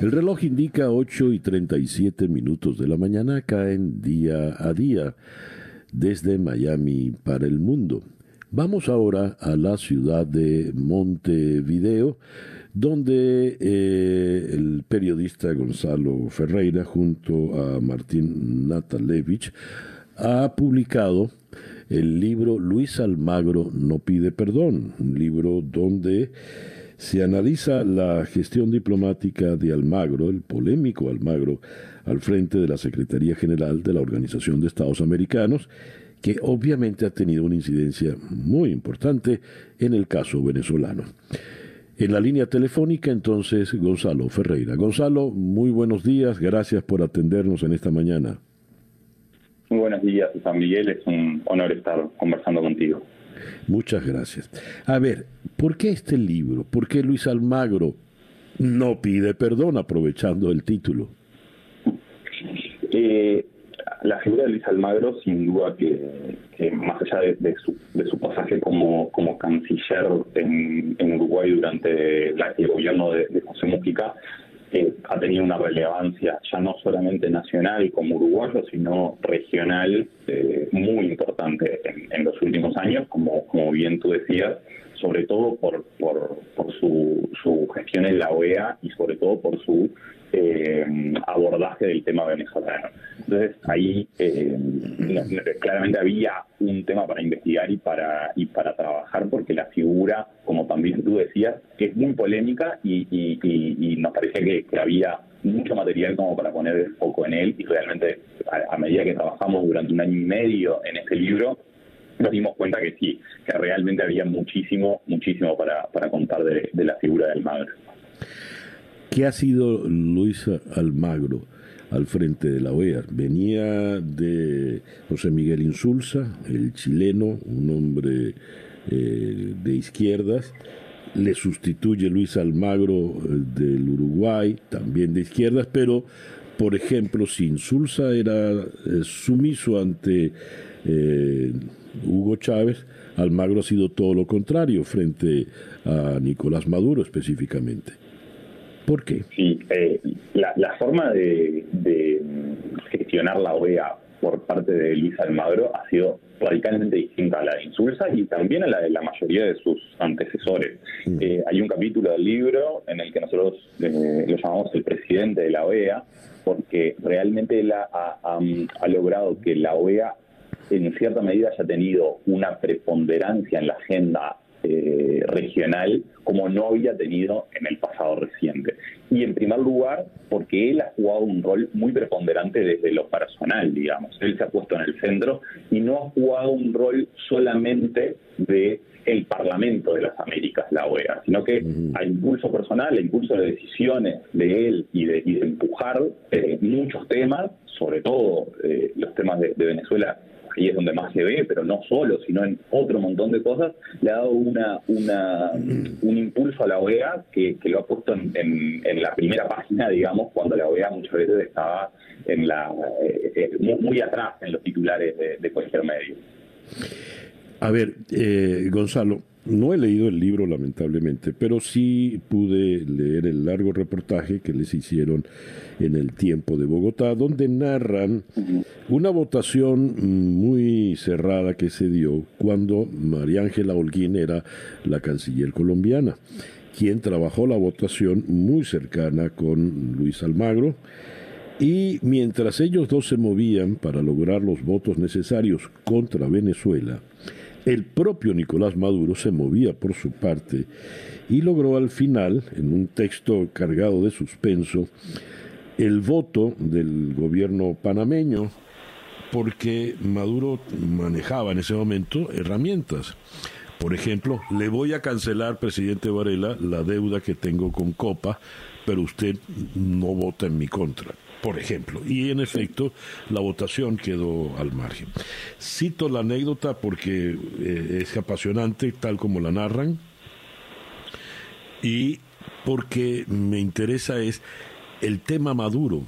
El reloj indica ocho y treinta y siete minutos de la mañana acá en Día a Día desde Miami para el mundo. Vamos ahora a la ciudad de Montevideo, donde eh, el periodista Gonzalo Ferreira, junto a Martín Natalevich, ha publicado el libro Luis Almagro no pide perdón, un libro donde se analiza la gestión diplomática de Almagro, el polémico Almagro, al frente de la Secretaría General de la Organización de Estados Americanos, que obviamente ha tenido una incidencia muy importante en el caso venezolano. En la línea telefónica, entonces, Gonzalo Ferreira. Gonzalo, muy buenos días, gracias por atendernos en esta mañana. Muy buenos días, San Miguel, es un honor estar conversando contigo. Muchas gracias. A ver, ¿por qué este libro? ¿Por qué Luis Almagro no pide perdón, aprovechando el título? Eh... La figura de Luis Almagro, sin duda que, que más allá de, de, su, de su pasaje como, como canciller en, en Uruguay durante la, el gobierno de, de José Mujica, eh, ha tenido una relevancia ya no solamente nacional como uruguayo, sino regional eh, muy importante en, en los últimos años, como, como bien tú decías, sobre todo por, por, por su, su gestión en la O E A y sobre todo por su eh, abordaje del tema venezolano. Entonces ahí eh, claramente había un tema para investigar y para y para trabajar, porque la figura, como también tú decías, es muy polémica y, y, y, y nos parecía que, que había mucho material como para poner el foco en él, y realmente a, a medida que trabajamos durante un año y medio en este libro, nos dimos cuenta que sí, que realmente había muchísimo, muchísimo para, para contar de, de la figura de Almagro. ¿Qué ha sido Luis Almagro al frente de la O E A? Venía de José Miguel Insulza, el chileno, un hombre eh, de izquierdas. Le sustituye Luis Almagro del Uruguay, también de izquierdas, pero, por ejemplo, si Insulza era eh, sumiso ante Eh, Hugo Chávez, Almagro ha sido todo lo contrario frente a Nicolás Maduro específicamente. ¿Por qué? Sí, eh, la, la forma de, de gestionar la O E A por parte de Luis Almagro ha sido radicalmente distinta a la de Insulza y también a la de la mayoría de sus antecesores. Mm. Eh, hay un capítulo del libro en el que nosotros eh, lo llamamos el presidente de la O E A, porque realmente él ha, ha, ha logrado que la O E A en cierta medida haya tenido una preponderancia en la agenda eh, regional como no había tenido en el pasado reciente. Y en primer lugar, porque él ha jugado un rol muy preponderante desde lo personal, digamos. Él se ha puesto en el centro y no ha jugado un rol solamente de el Parlamento de las Américas, la O E A, sino que a impulso personal, a impulso de decisiones de él y de, y de empujar eh, muchos temas, sobre todo eh, los temas de, de Venezuela, ahí es donde más se ve, pero no solo, sino en otro montón de cosas, le ha dado una, una, un impulso a la O E A que, que lo ha puesto en, en, en la primera página, digamos, cuando la O E A muchas veces estaba en la, eh, muy, muy atrás en los titulares de, de cualquier medio. A ver, eh, Gonzalo, No he leído el libro, lamentablemente, pero sí pude leer el largo reportaje que les hicieron en El Tiempo de Bogotá, donde narran una votación muy cerrada que se dio cuando María Ángela Holguín era la canciller colombiana, quien trabajó la votación muy cercana con Luis Almagro. Y mientras ellos dos se movían para lograr los votos necesarios contra Venezuela, el propio Nicolás Maduro se movía por su parte y logró al final, en un texto cargado de suspenso, el voto del gobierno panameño, porque Maduro manejaba en ese momento herramientas. Por ejemplo, le voy a cancelar, presidente Varela, la deuda que tengo con Copa, pero usted no vota en mi contra, por ejemplo. Y en efecto, la votación quedó al margen. Cito la anécdota porque eh, es apasionante, tal como la narran, y porque me interesa es el tema Maduro.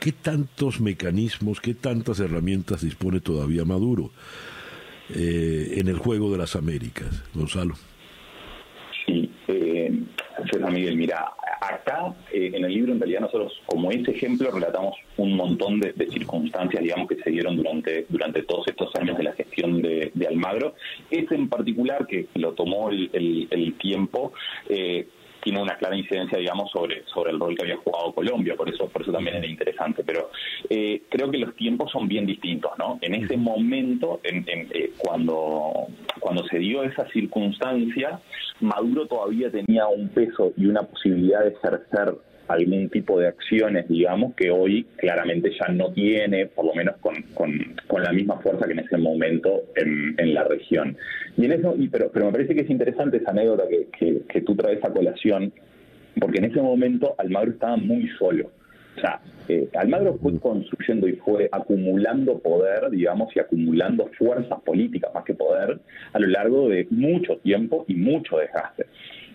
¿Qué tantos mecanismos, qué tantas herramientas dispone todavía Maduro eh, en el juego de las Américas, Gonzalo? Sí, eh, César Miguel, mira, acá eh, en el libro en realidad nosotros como ese ejemplo relatamos un montón de, de circunstancias, digamos, que se dieron durante durante todos estos años de la gestión de, de Almagro. Este en particular, que lo tomó el, el, el tiempo, eh, tiene una clara incidencia, digamos, sobre sobre el rol que había jugado Colombia, por eso por eso también era interesante, pero eh, creo que los tiempos son bien distintos, ¿no? En ese momento, en, en, eh, cuando, cuando se dio esa circunstancia, Maduro todavía tenía un peso y una posibilidad de ejercer algún tipo de acciones, digamos, que hoy claramente ya no tiene, por lo menos con, con, con la misma fuerza que en ese momento en, en la región. Y en eso, y, pero, pero me parece que es interesante esa anécdota que, que, que tú traes a colación, porque en ese momento Almagro estaba muy solo. O sea, eh, Almagro fue construyendo y fue acumulando poder, digamos, y acumulando fuerzas políticas más que poder a lo largo de mucho tiempo y mucho desgaste.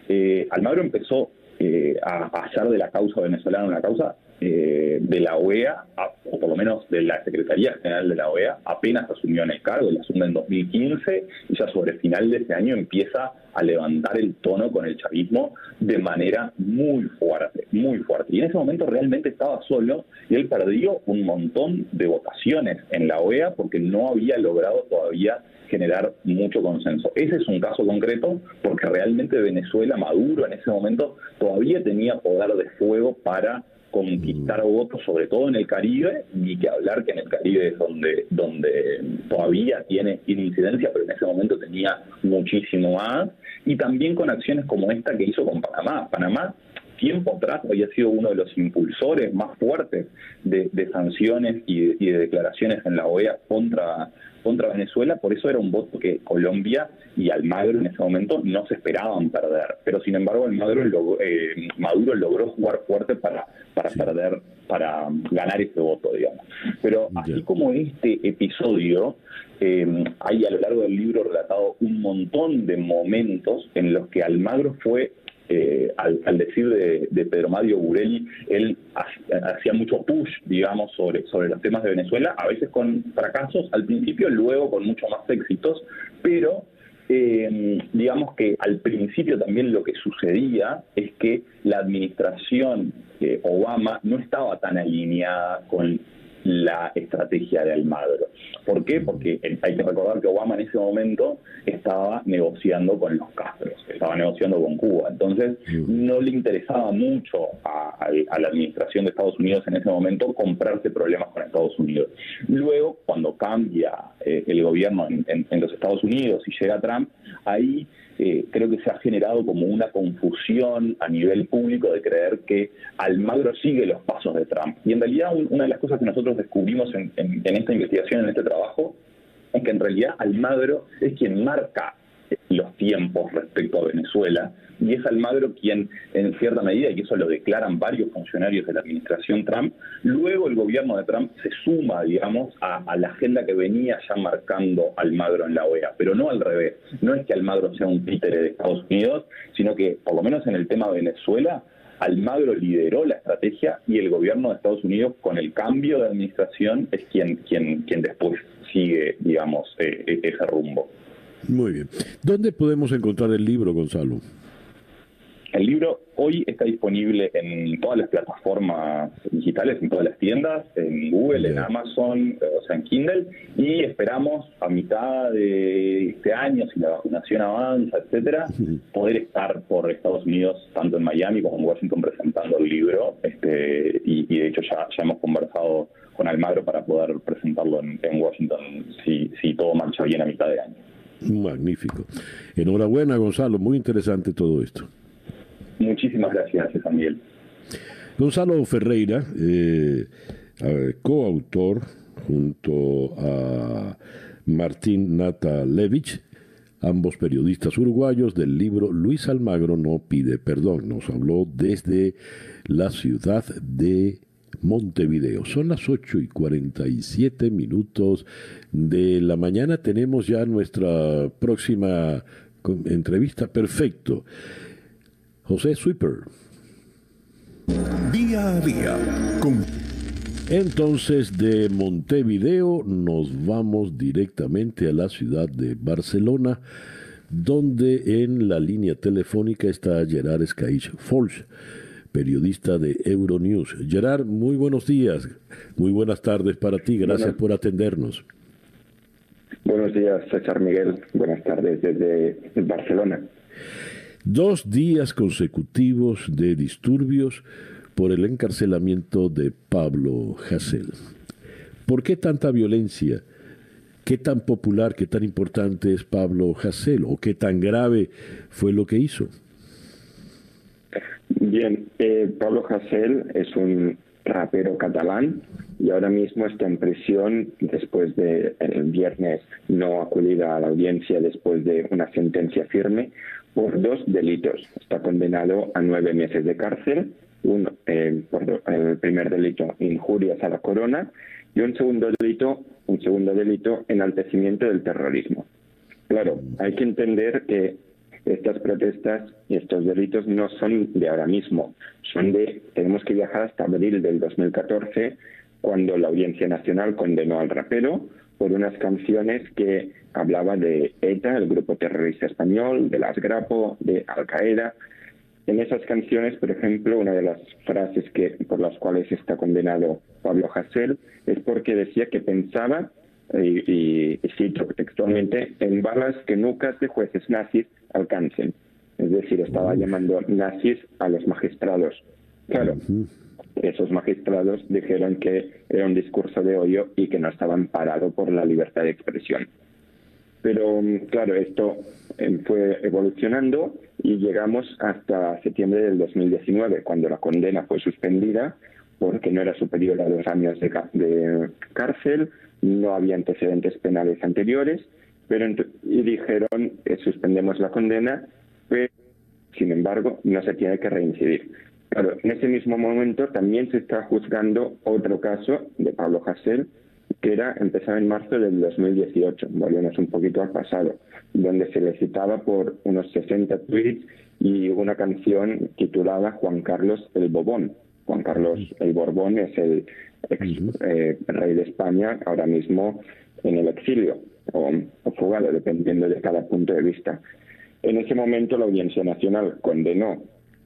Eh, Almagro empezó Eh, a hacer de la causa venezolana una causa eh, de la O E A, a, o por lo menos de la Secretaría General de la O E A, apenas asumió en el cargo, la asume en dos mil quince, y ya sobre el final de ese año empieza a levantar el tono con el chavismo de manera muy fuerte, muy fuerte. Y en ese momento realmente estaba solo, y él perdió un montón de votaciones en la O E A porque no había logrado todavía generar mucho consenso. Ese es un caso concreto porque realmente Venezuela, Maduro en ese momento todavía tenía poder de fuego para conquistar votos, sobre todo en el Caribe, y que hablar que en el Caribe es donde, donde todavía tiene incidencia, pero en ese momento tenía muchísimo más, y también con acciones como esta que hizo con Panamá. Panamá tiempo atrás había sido uno de los impulsores más fuertes de, de sanciones y de, y de declaraciones en la O E A contra, contra Venezuela, por eso era un voto que Colombia y Almagro en ese momento no se esperaban perder, pero sin embargo Almagro log- eh, Maduro logró jugar fuerte para, para sí. perder, para ganar ese voto, digamos. Pero así como este episodio, eh, hay a lo largo del libro relatado un montón de momentos en los que Almagro fue... Eh, al, al decir de, de Pedro Mario Burelli, él hacía mucho push, digamos, sobre, sobre los temas de Venezuela, a veces con fracasos al principio, luego con mucho más éxitos, pero eh, digamos que al principio también lo que sucedía es que la administración eh, Obama no estaba tan alineada con la estrategia de Almagro. ¿Por qué? Porque hay que recordar que Obama en ese momento estaba negociando con los Castros, estaba negociando con Cuba, entonces no le interesaba mucho a, a, a la administración de Estados Unidos en ese momento comprarse problemas con Estados Unidos. Luego, cuando cambia eh, el gobierno en, en, en los Estados Unidos y llega Trump, ahí eh, creo que se ha generado como una confusión a nivel público de creer que Almagro sigue los pasos de Trump. Y en realidad un, una de las cosas que nosotros descubrimos en, en, en esta investigación, en este trabajo, es que en realidad Almagro es quien marca los tiempos respecto a Venezuela, y es Almagro quien, en cierta medida, y eso lo declaran varios funcionarios de la administración Trump, luego el gobierno de Trump se suma, digamos, a, a la agenda que venía ya marcando Almagro en la O E A, pero no al revés, no es que Almagro sea un títere de Estados Unidos, sino que, por lo menos en el tema de Venezuela, Almagro lideró la estrategia y el gobierno de Estados Unidos, con el cambio de administración, es quien, quien, quien después sigue, digamos, eh, ese rumbo. Muy bien. ¿Dónde podemos encontrar el libro, Gonzalo? El libro hoy está disponible en todas las plataformas digitales, en todas las tiendas, en Google, yeah. en Amazon, o sea, en Kindle, y esperamos a mitad de este año, si la vacunación avanza, etcétera, poder estar por Estados Unidos, tanto en Miami como en Washington, presentando el libro, este, y, y de hecho ya, ya hemos conversado con Almagro para poder presentarlo en, en Washington, si, si todo marcha bien a mitad de año. Magnífico. Enhorabuena, Gonzalo, muy interesante todo esto. Muchísimas gracias, César Miguel. Gonzalo Ferreira, eh, coautor junto a Martín Natalevich, ambos periodistas uruguayos, del libro Luis Almagro no pide perdón. Nos habló desde la ciudad de Montevideo. Son las ocho y cuarenta y siete minutos de la mañana. Tenemos ya nuestra próxima entrevista. Perfecto. José Sweeper. Día a día. Con... Entonces, de Montevideo nos vamos directamente a la ciudad de Barcelona, donde en la línea telefónica está Gerard Escaich Forge, periodista de Euronews. Gerard, muy buenos días. Muy buenas tardes para ti. Gracias bueno. por atendernos. Buenos días, César Miguel. Buenas tardes desde Barcelona. Dos días consecutivos de disturbios por el encarcelamiento de Pablo Hasél. ¿Por qué tanta violencia? ¿Qué tan popular, qué tan importante es Pablo Hasél? ¿O qué tan grave fue lo que hizo? Bien, eh, Pablo Hasél es un rapero catalán y ahora mismo está en prisión después de, el viernes, no acudir a la audiencia después de una sentencia firme, por dos delitos. Está condenado a nueve meses de cárcel, uno, eh, por do, el primer delito, injurias a la corona, y un segundo delito, un segundo delito, enaltecimiento del terrorismo. Claro, hay que entender que estas protestas y estos delitos no son de ahora mismo, son de, tenemos que viajar hasta abril del dos mil catorce, cuando la Audiencia Nacional condenó al rapero por unas canciones que hablaba de ETA, el grupo terrorista español, de las Grapo, de Al-Qaeda. En esas canciones, por ejemplo, una de las frases que por las cuales está condenado Pablo Hasél es porque decía que pensaba, y, y, y cito textualmente, en balas que nucas de jueces nazis alcancen. Es decir, estaba llamando nazis a los magistrados. Claro. Esos magistrados dijeron que era un discurso de odio y que no estaba amparado por la libertad de expresión. Pero, claro, esto fue evolucionando y llegamos hasta septiembre del dos mil diecinueve, cuando la condena fue suspendida porque no era superior a dos años de, de cárcel, no había antecedentes penales anteriores, pero y dijeron eh, suspendemos la condena, pero, sin embargo, no se tiene que reincidir. Claro, en ese mismo momento también se está juzgando otro caso de Pablo Hasél, que era empezaba en marzo del dos mil dieciocho, volvemos un poquito al pasado, donde se le citaba por unos sesenta tweets y una canción titulada Juan Carlos el Bobón. Juan Carlos el Borbón es el ex eh, rey de España, ahora mismo en el exilio o, o fugado, dependiendo de cada punto de vista. En ese momento la Audiencia Nacional condenó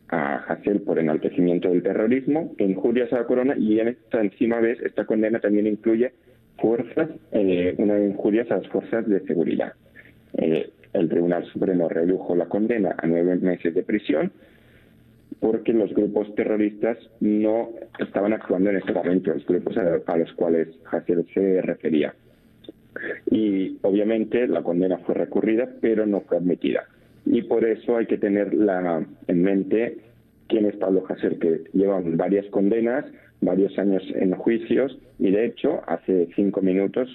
a Hasél por enaltecimiento del terrorismo, injurias a la corona, y en esta encima vez esta condena también incluye fuerzas, eh, unas injurias a las fuerzas de seguridad. Eh, el Tribunal Supremo redujo la condena a nueve meses de prisión porque los grupos terroristas no estaban actuando en este momento, los grupos a, a los cuales Hasél se refería. Y obviamente la condena fue recurrida, pero no fue admitida. Y por eso hay que tener la, en mente quién es Pablo Hasél, que lleva varias condenas, varios años en juicios, y de hecho, hace cinco minutos,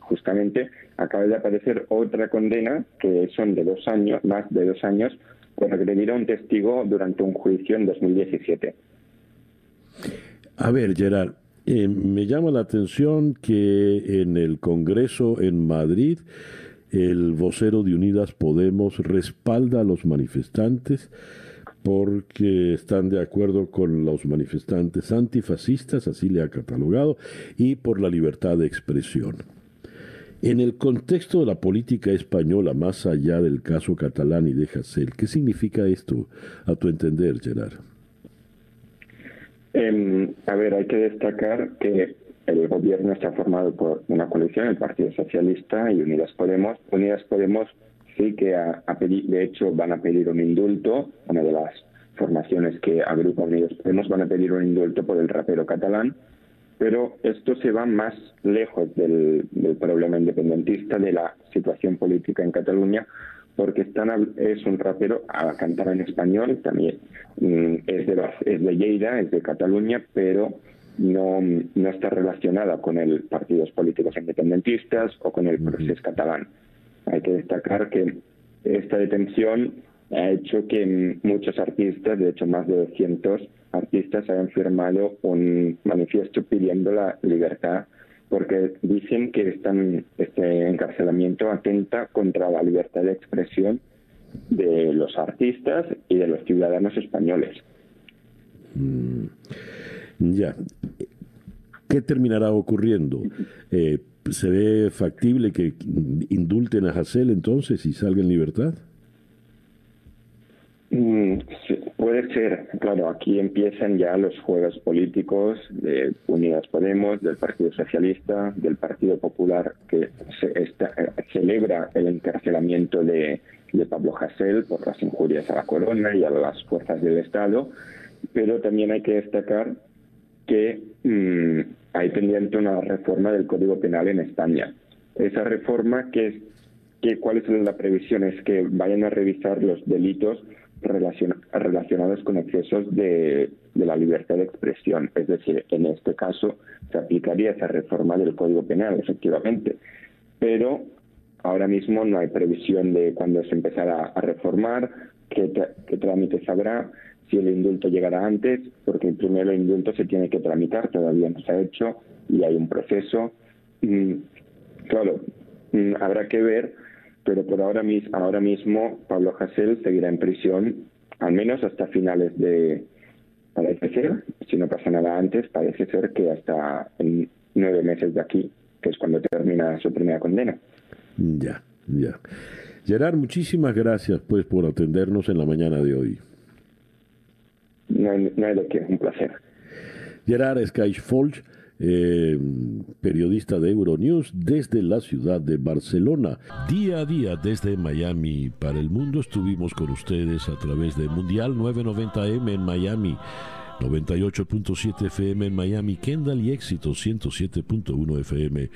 justamente, acaba de aparecer otra condena, que son de dos años, más de dos años, por agredir a un testigo durante un juicio en dos mil diecisiete. A ver, Gerard, eh, me llama la atención que en el Congreso en Madrid, el vocero de Unidas Podemos respalda a los manifestantes porque están de acuerdo con los manifestantes antifascistas, así le ha catalogado, y por la libertad de expresión. En el contexto de la política española, más allá del caso catalán y de Hasél, ¿qué significa esto, a tu entender, Gerard? Eh, a ver, hay que destacar que el gobierno está formado por una coalición, el Partido Socialista y Unidas Podemos. Unidas Podemos sí que ha, ha pedido, de hecho van a pedir un indulto, una de las formaciones que agrupa Unidas Podemos van a pedir un indulto por el rapero catalán. Pero esto se va más lejos del, del problema independentista, de la situación política en Cataluña, porque están, es un rapero, a cantar en español, también es de, es de Lleida, es de Cataluña, pero no, no está relacionada con el partidos políticos independentistas o con el proceso catalán. Hay que destacar que esta detención ha hecho que muchos artistas, de hecho más de doscientos artistas, hayan firmado un manifiesto pidiendo la libertad, porque dicen que están, este encarcelamiento atenta contra la libertad de expresión de los artistas y de los ciudadanos españoles. Mm, ya. ¿Qué terminará ocurriendo? Eh, ¿Se ve factible que indulten a Hasél entonces y salga en libertad? Mm, sí, puede ser, claro, aquí empiezan ya los juegos políticos de Unidas Podemos, del Partido Socialista, del Partido Popular, que se está, celebra el encarcelamiento de, de Pablo Hasél por las injurias a la corona y a las fuerzas del Estado, pero también hay que destacar que mm, hay pendiente una reforma del Código Penal en España. Esa reforma, que, que, ¿cuál es la previsión? Es que vayan a revisar los delitos relacionados con excesos de, de la libertad de expresión. Es decir, en este caso se aplicaría esa reforma del Código Penal, efectivamente. Pero ahora mismo no hay previsión de cuándo se empezará a reformar, qué, tra qué trámites habrá, si el indulto llegará antes, porque primero el indulto se tiene que tramitar, todavía no se ha hecho y hay un proceso. Mm, claro, mm, habrá que ver. Pero por ahora, ahora mismo Pablo Hasél seguirá en prisión, al menos hasta finales de... Parece ser, si no pasa nada antes, parece ser que hasta en nueve meses de aquí, que es cuando termina su primera condena. Ya, ya. Gerard, muchísimas gracias pues por atendernos en la mañana de hoy. No hay, no hay de qué, un placer. Gerard Escaich Forge, Eh, periodista de Euronews desde la ciudad de Barcelona. Día a día desde Miami para el mundo estuvimos con ustedes a través de Mundial nueve noventa M en Miami, noventa y ocho punto siete F M en Miami, Kendall y Éxito ciento siete punto uno F M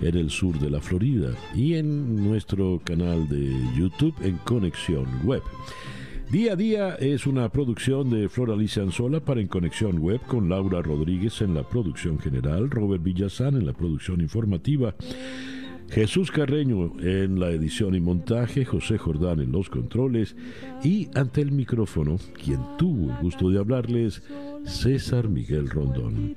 en el sur de la Florida y en nuestro canal de YouTube en Conexión Web. Día a Día es una producción de Flor Alicia Anzola para En Conexión Web, con Laura Rodríguez en la producción general, Robert Villazán en la producción informativa, Jesús Carreño en la edición y montaje, José Jordán en los controles y ante el micrófono, quien tuvo el gusto de hablarles, César Miguel Rondón.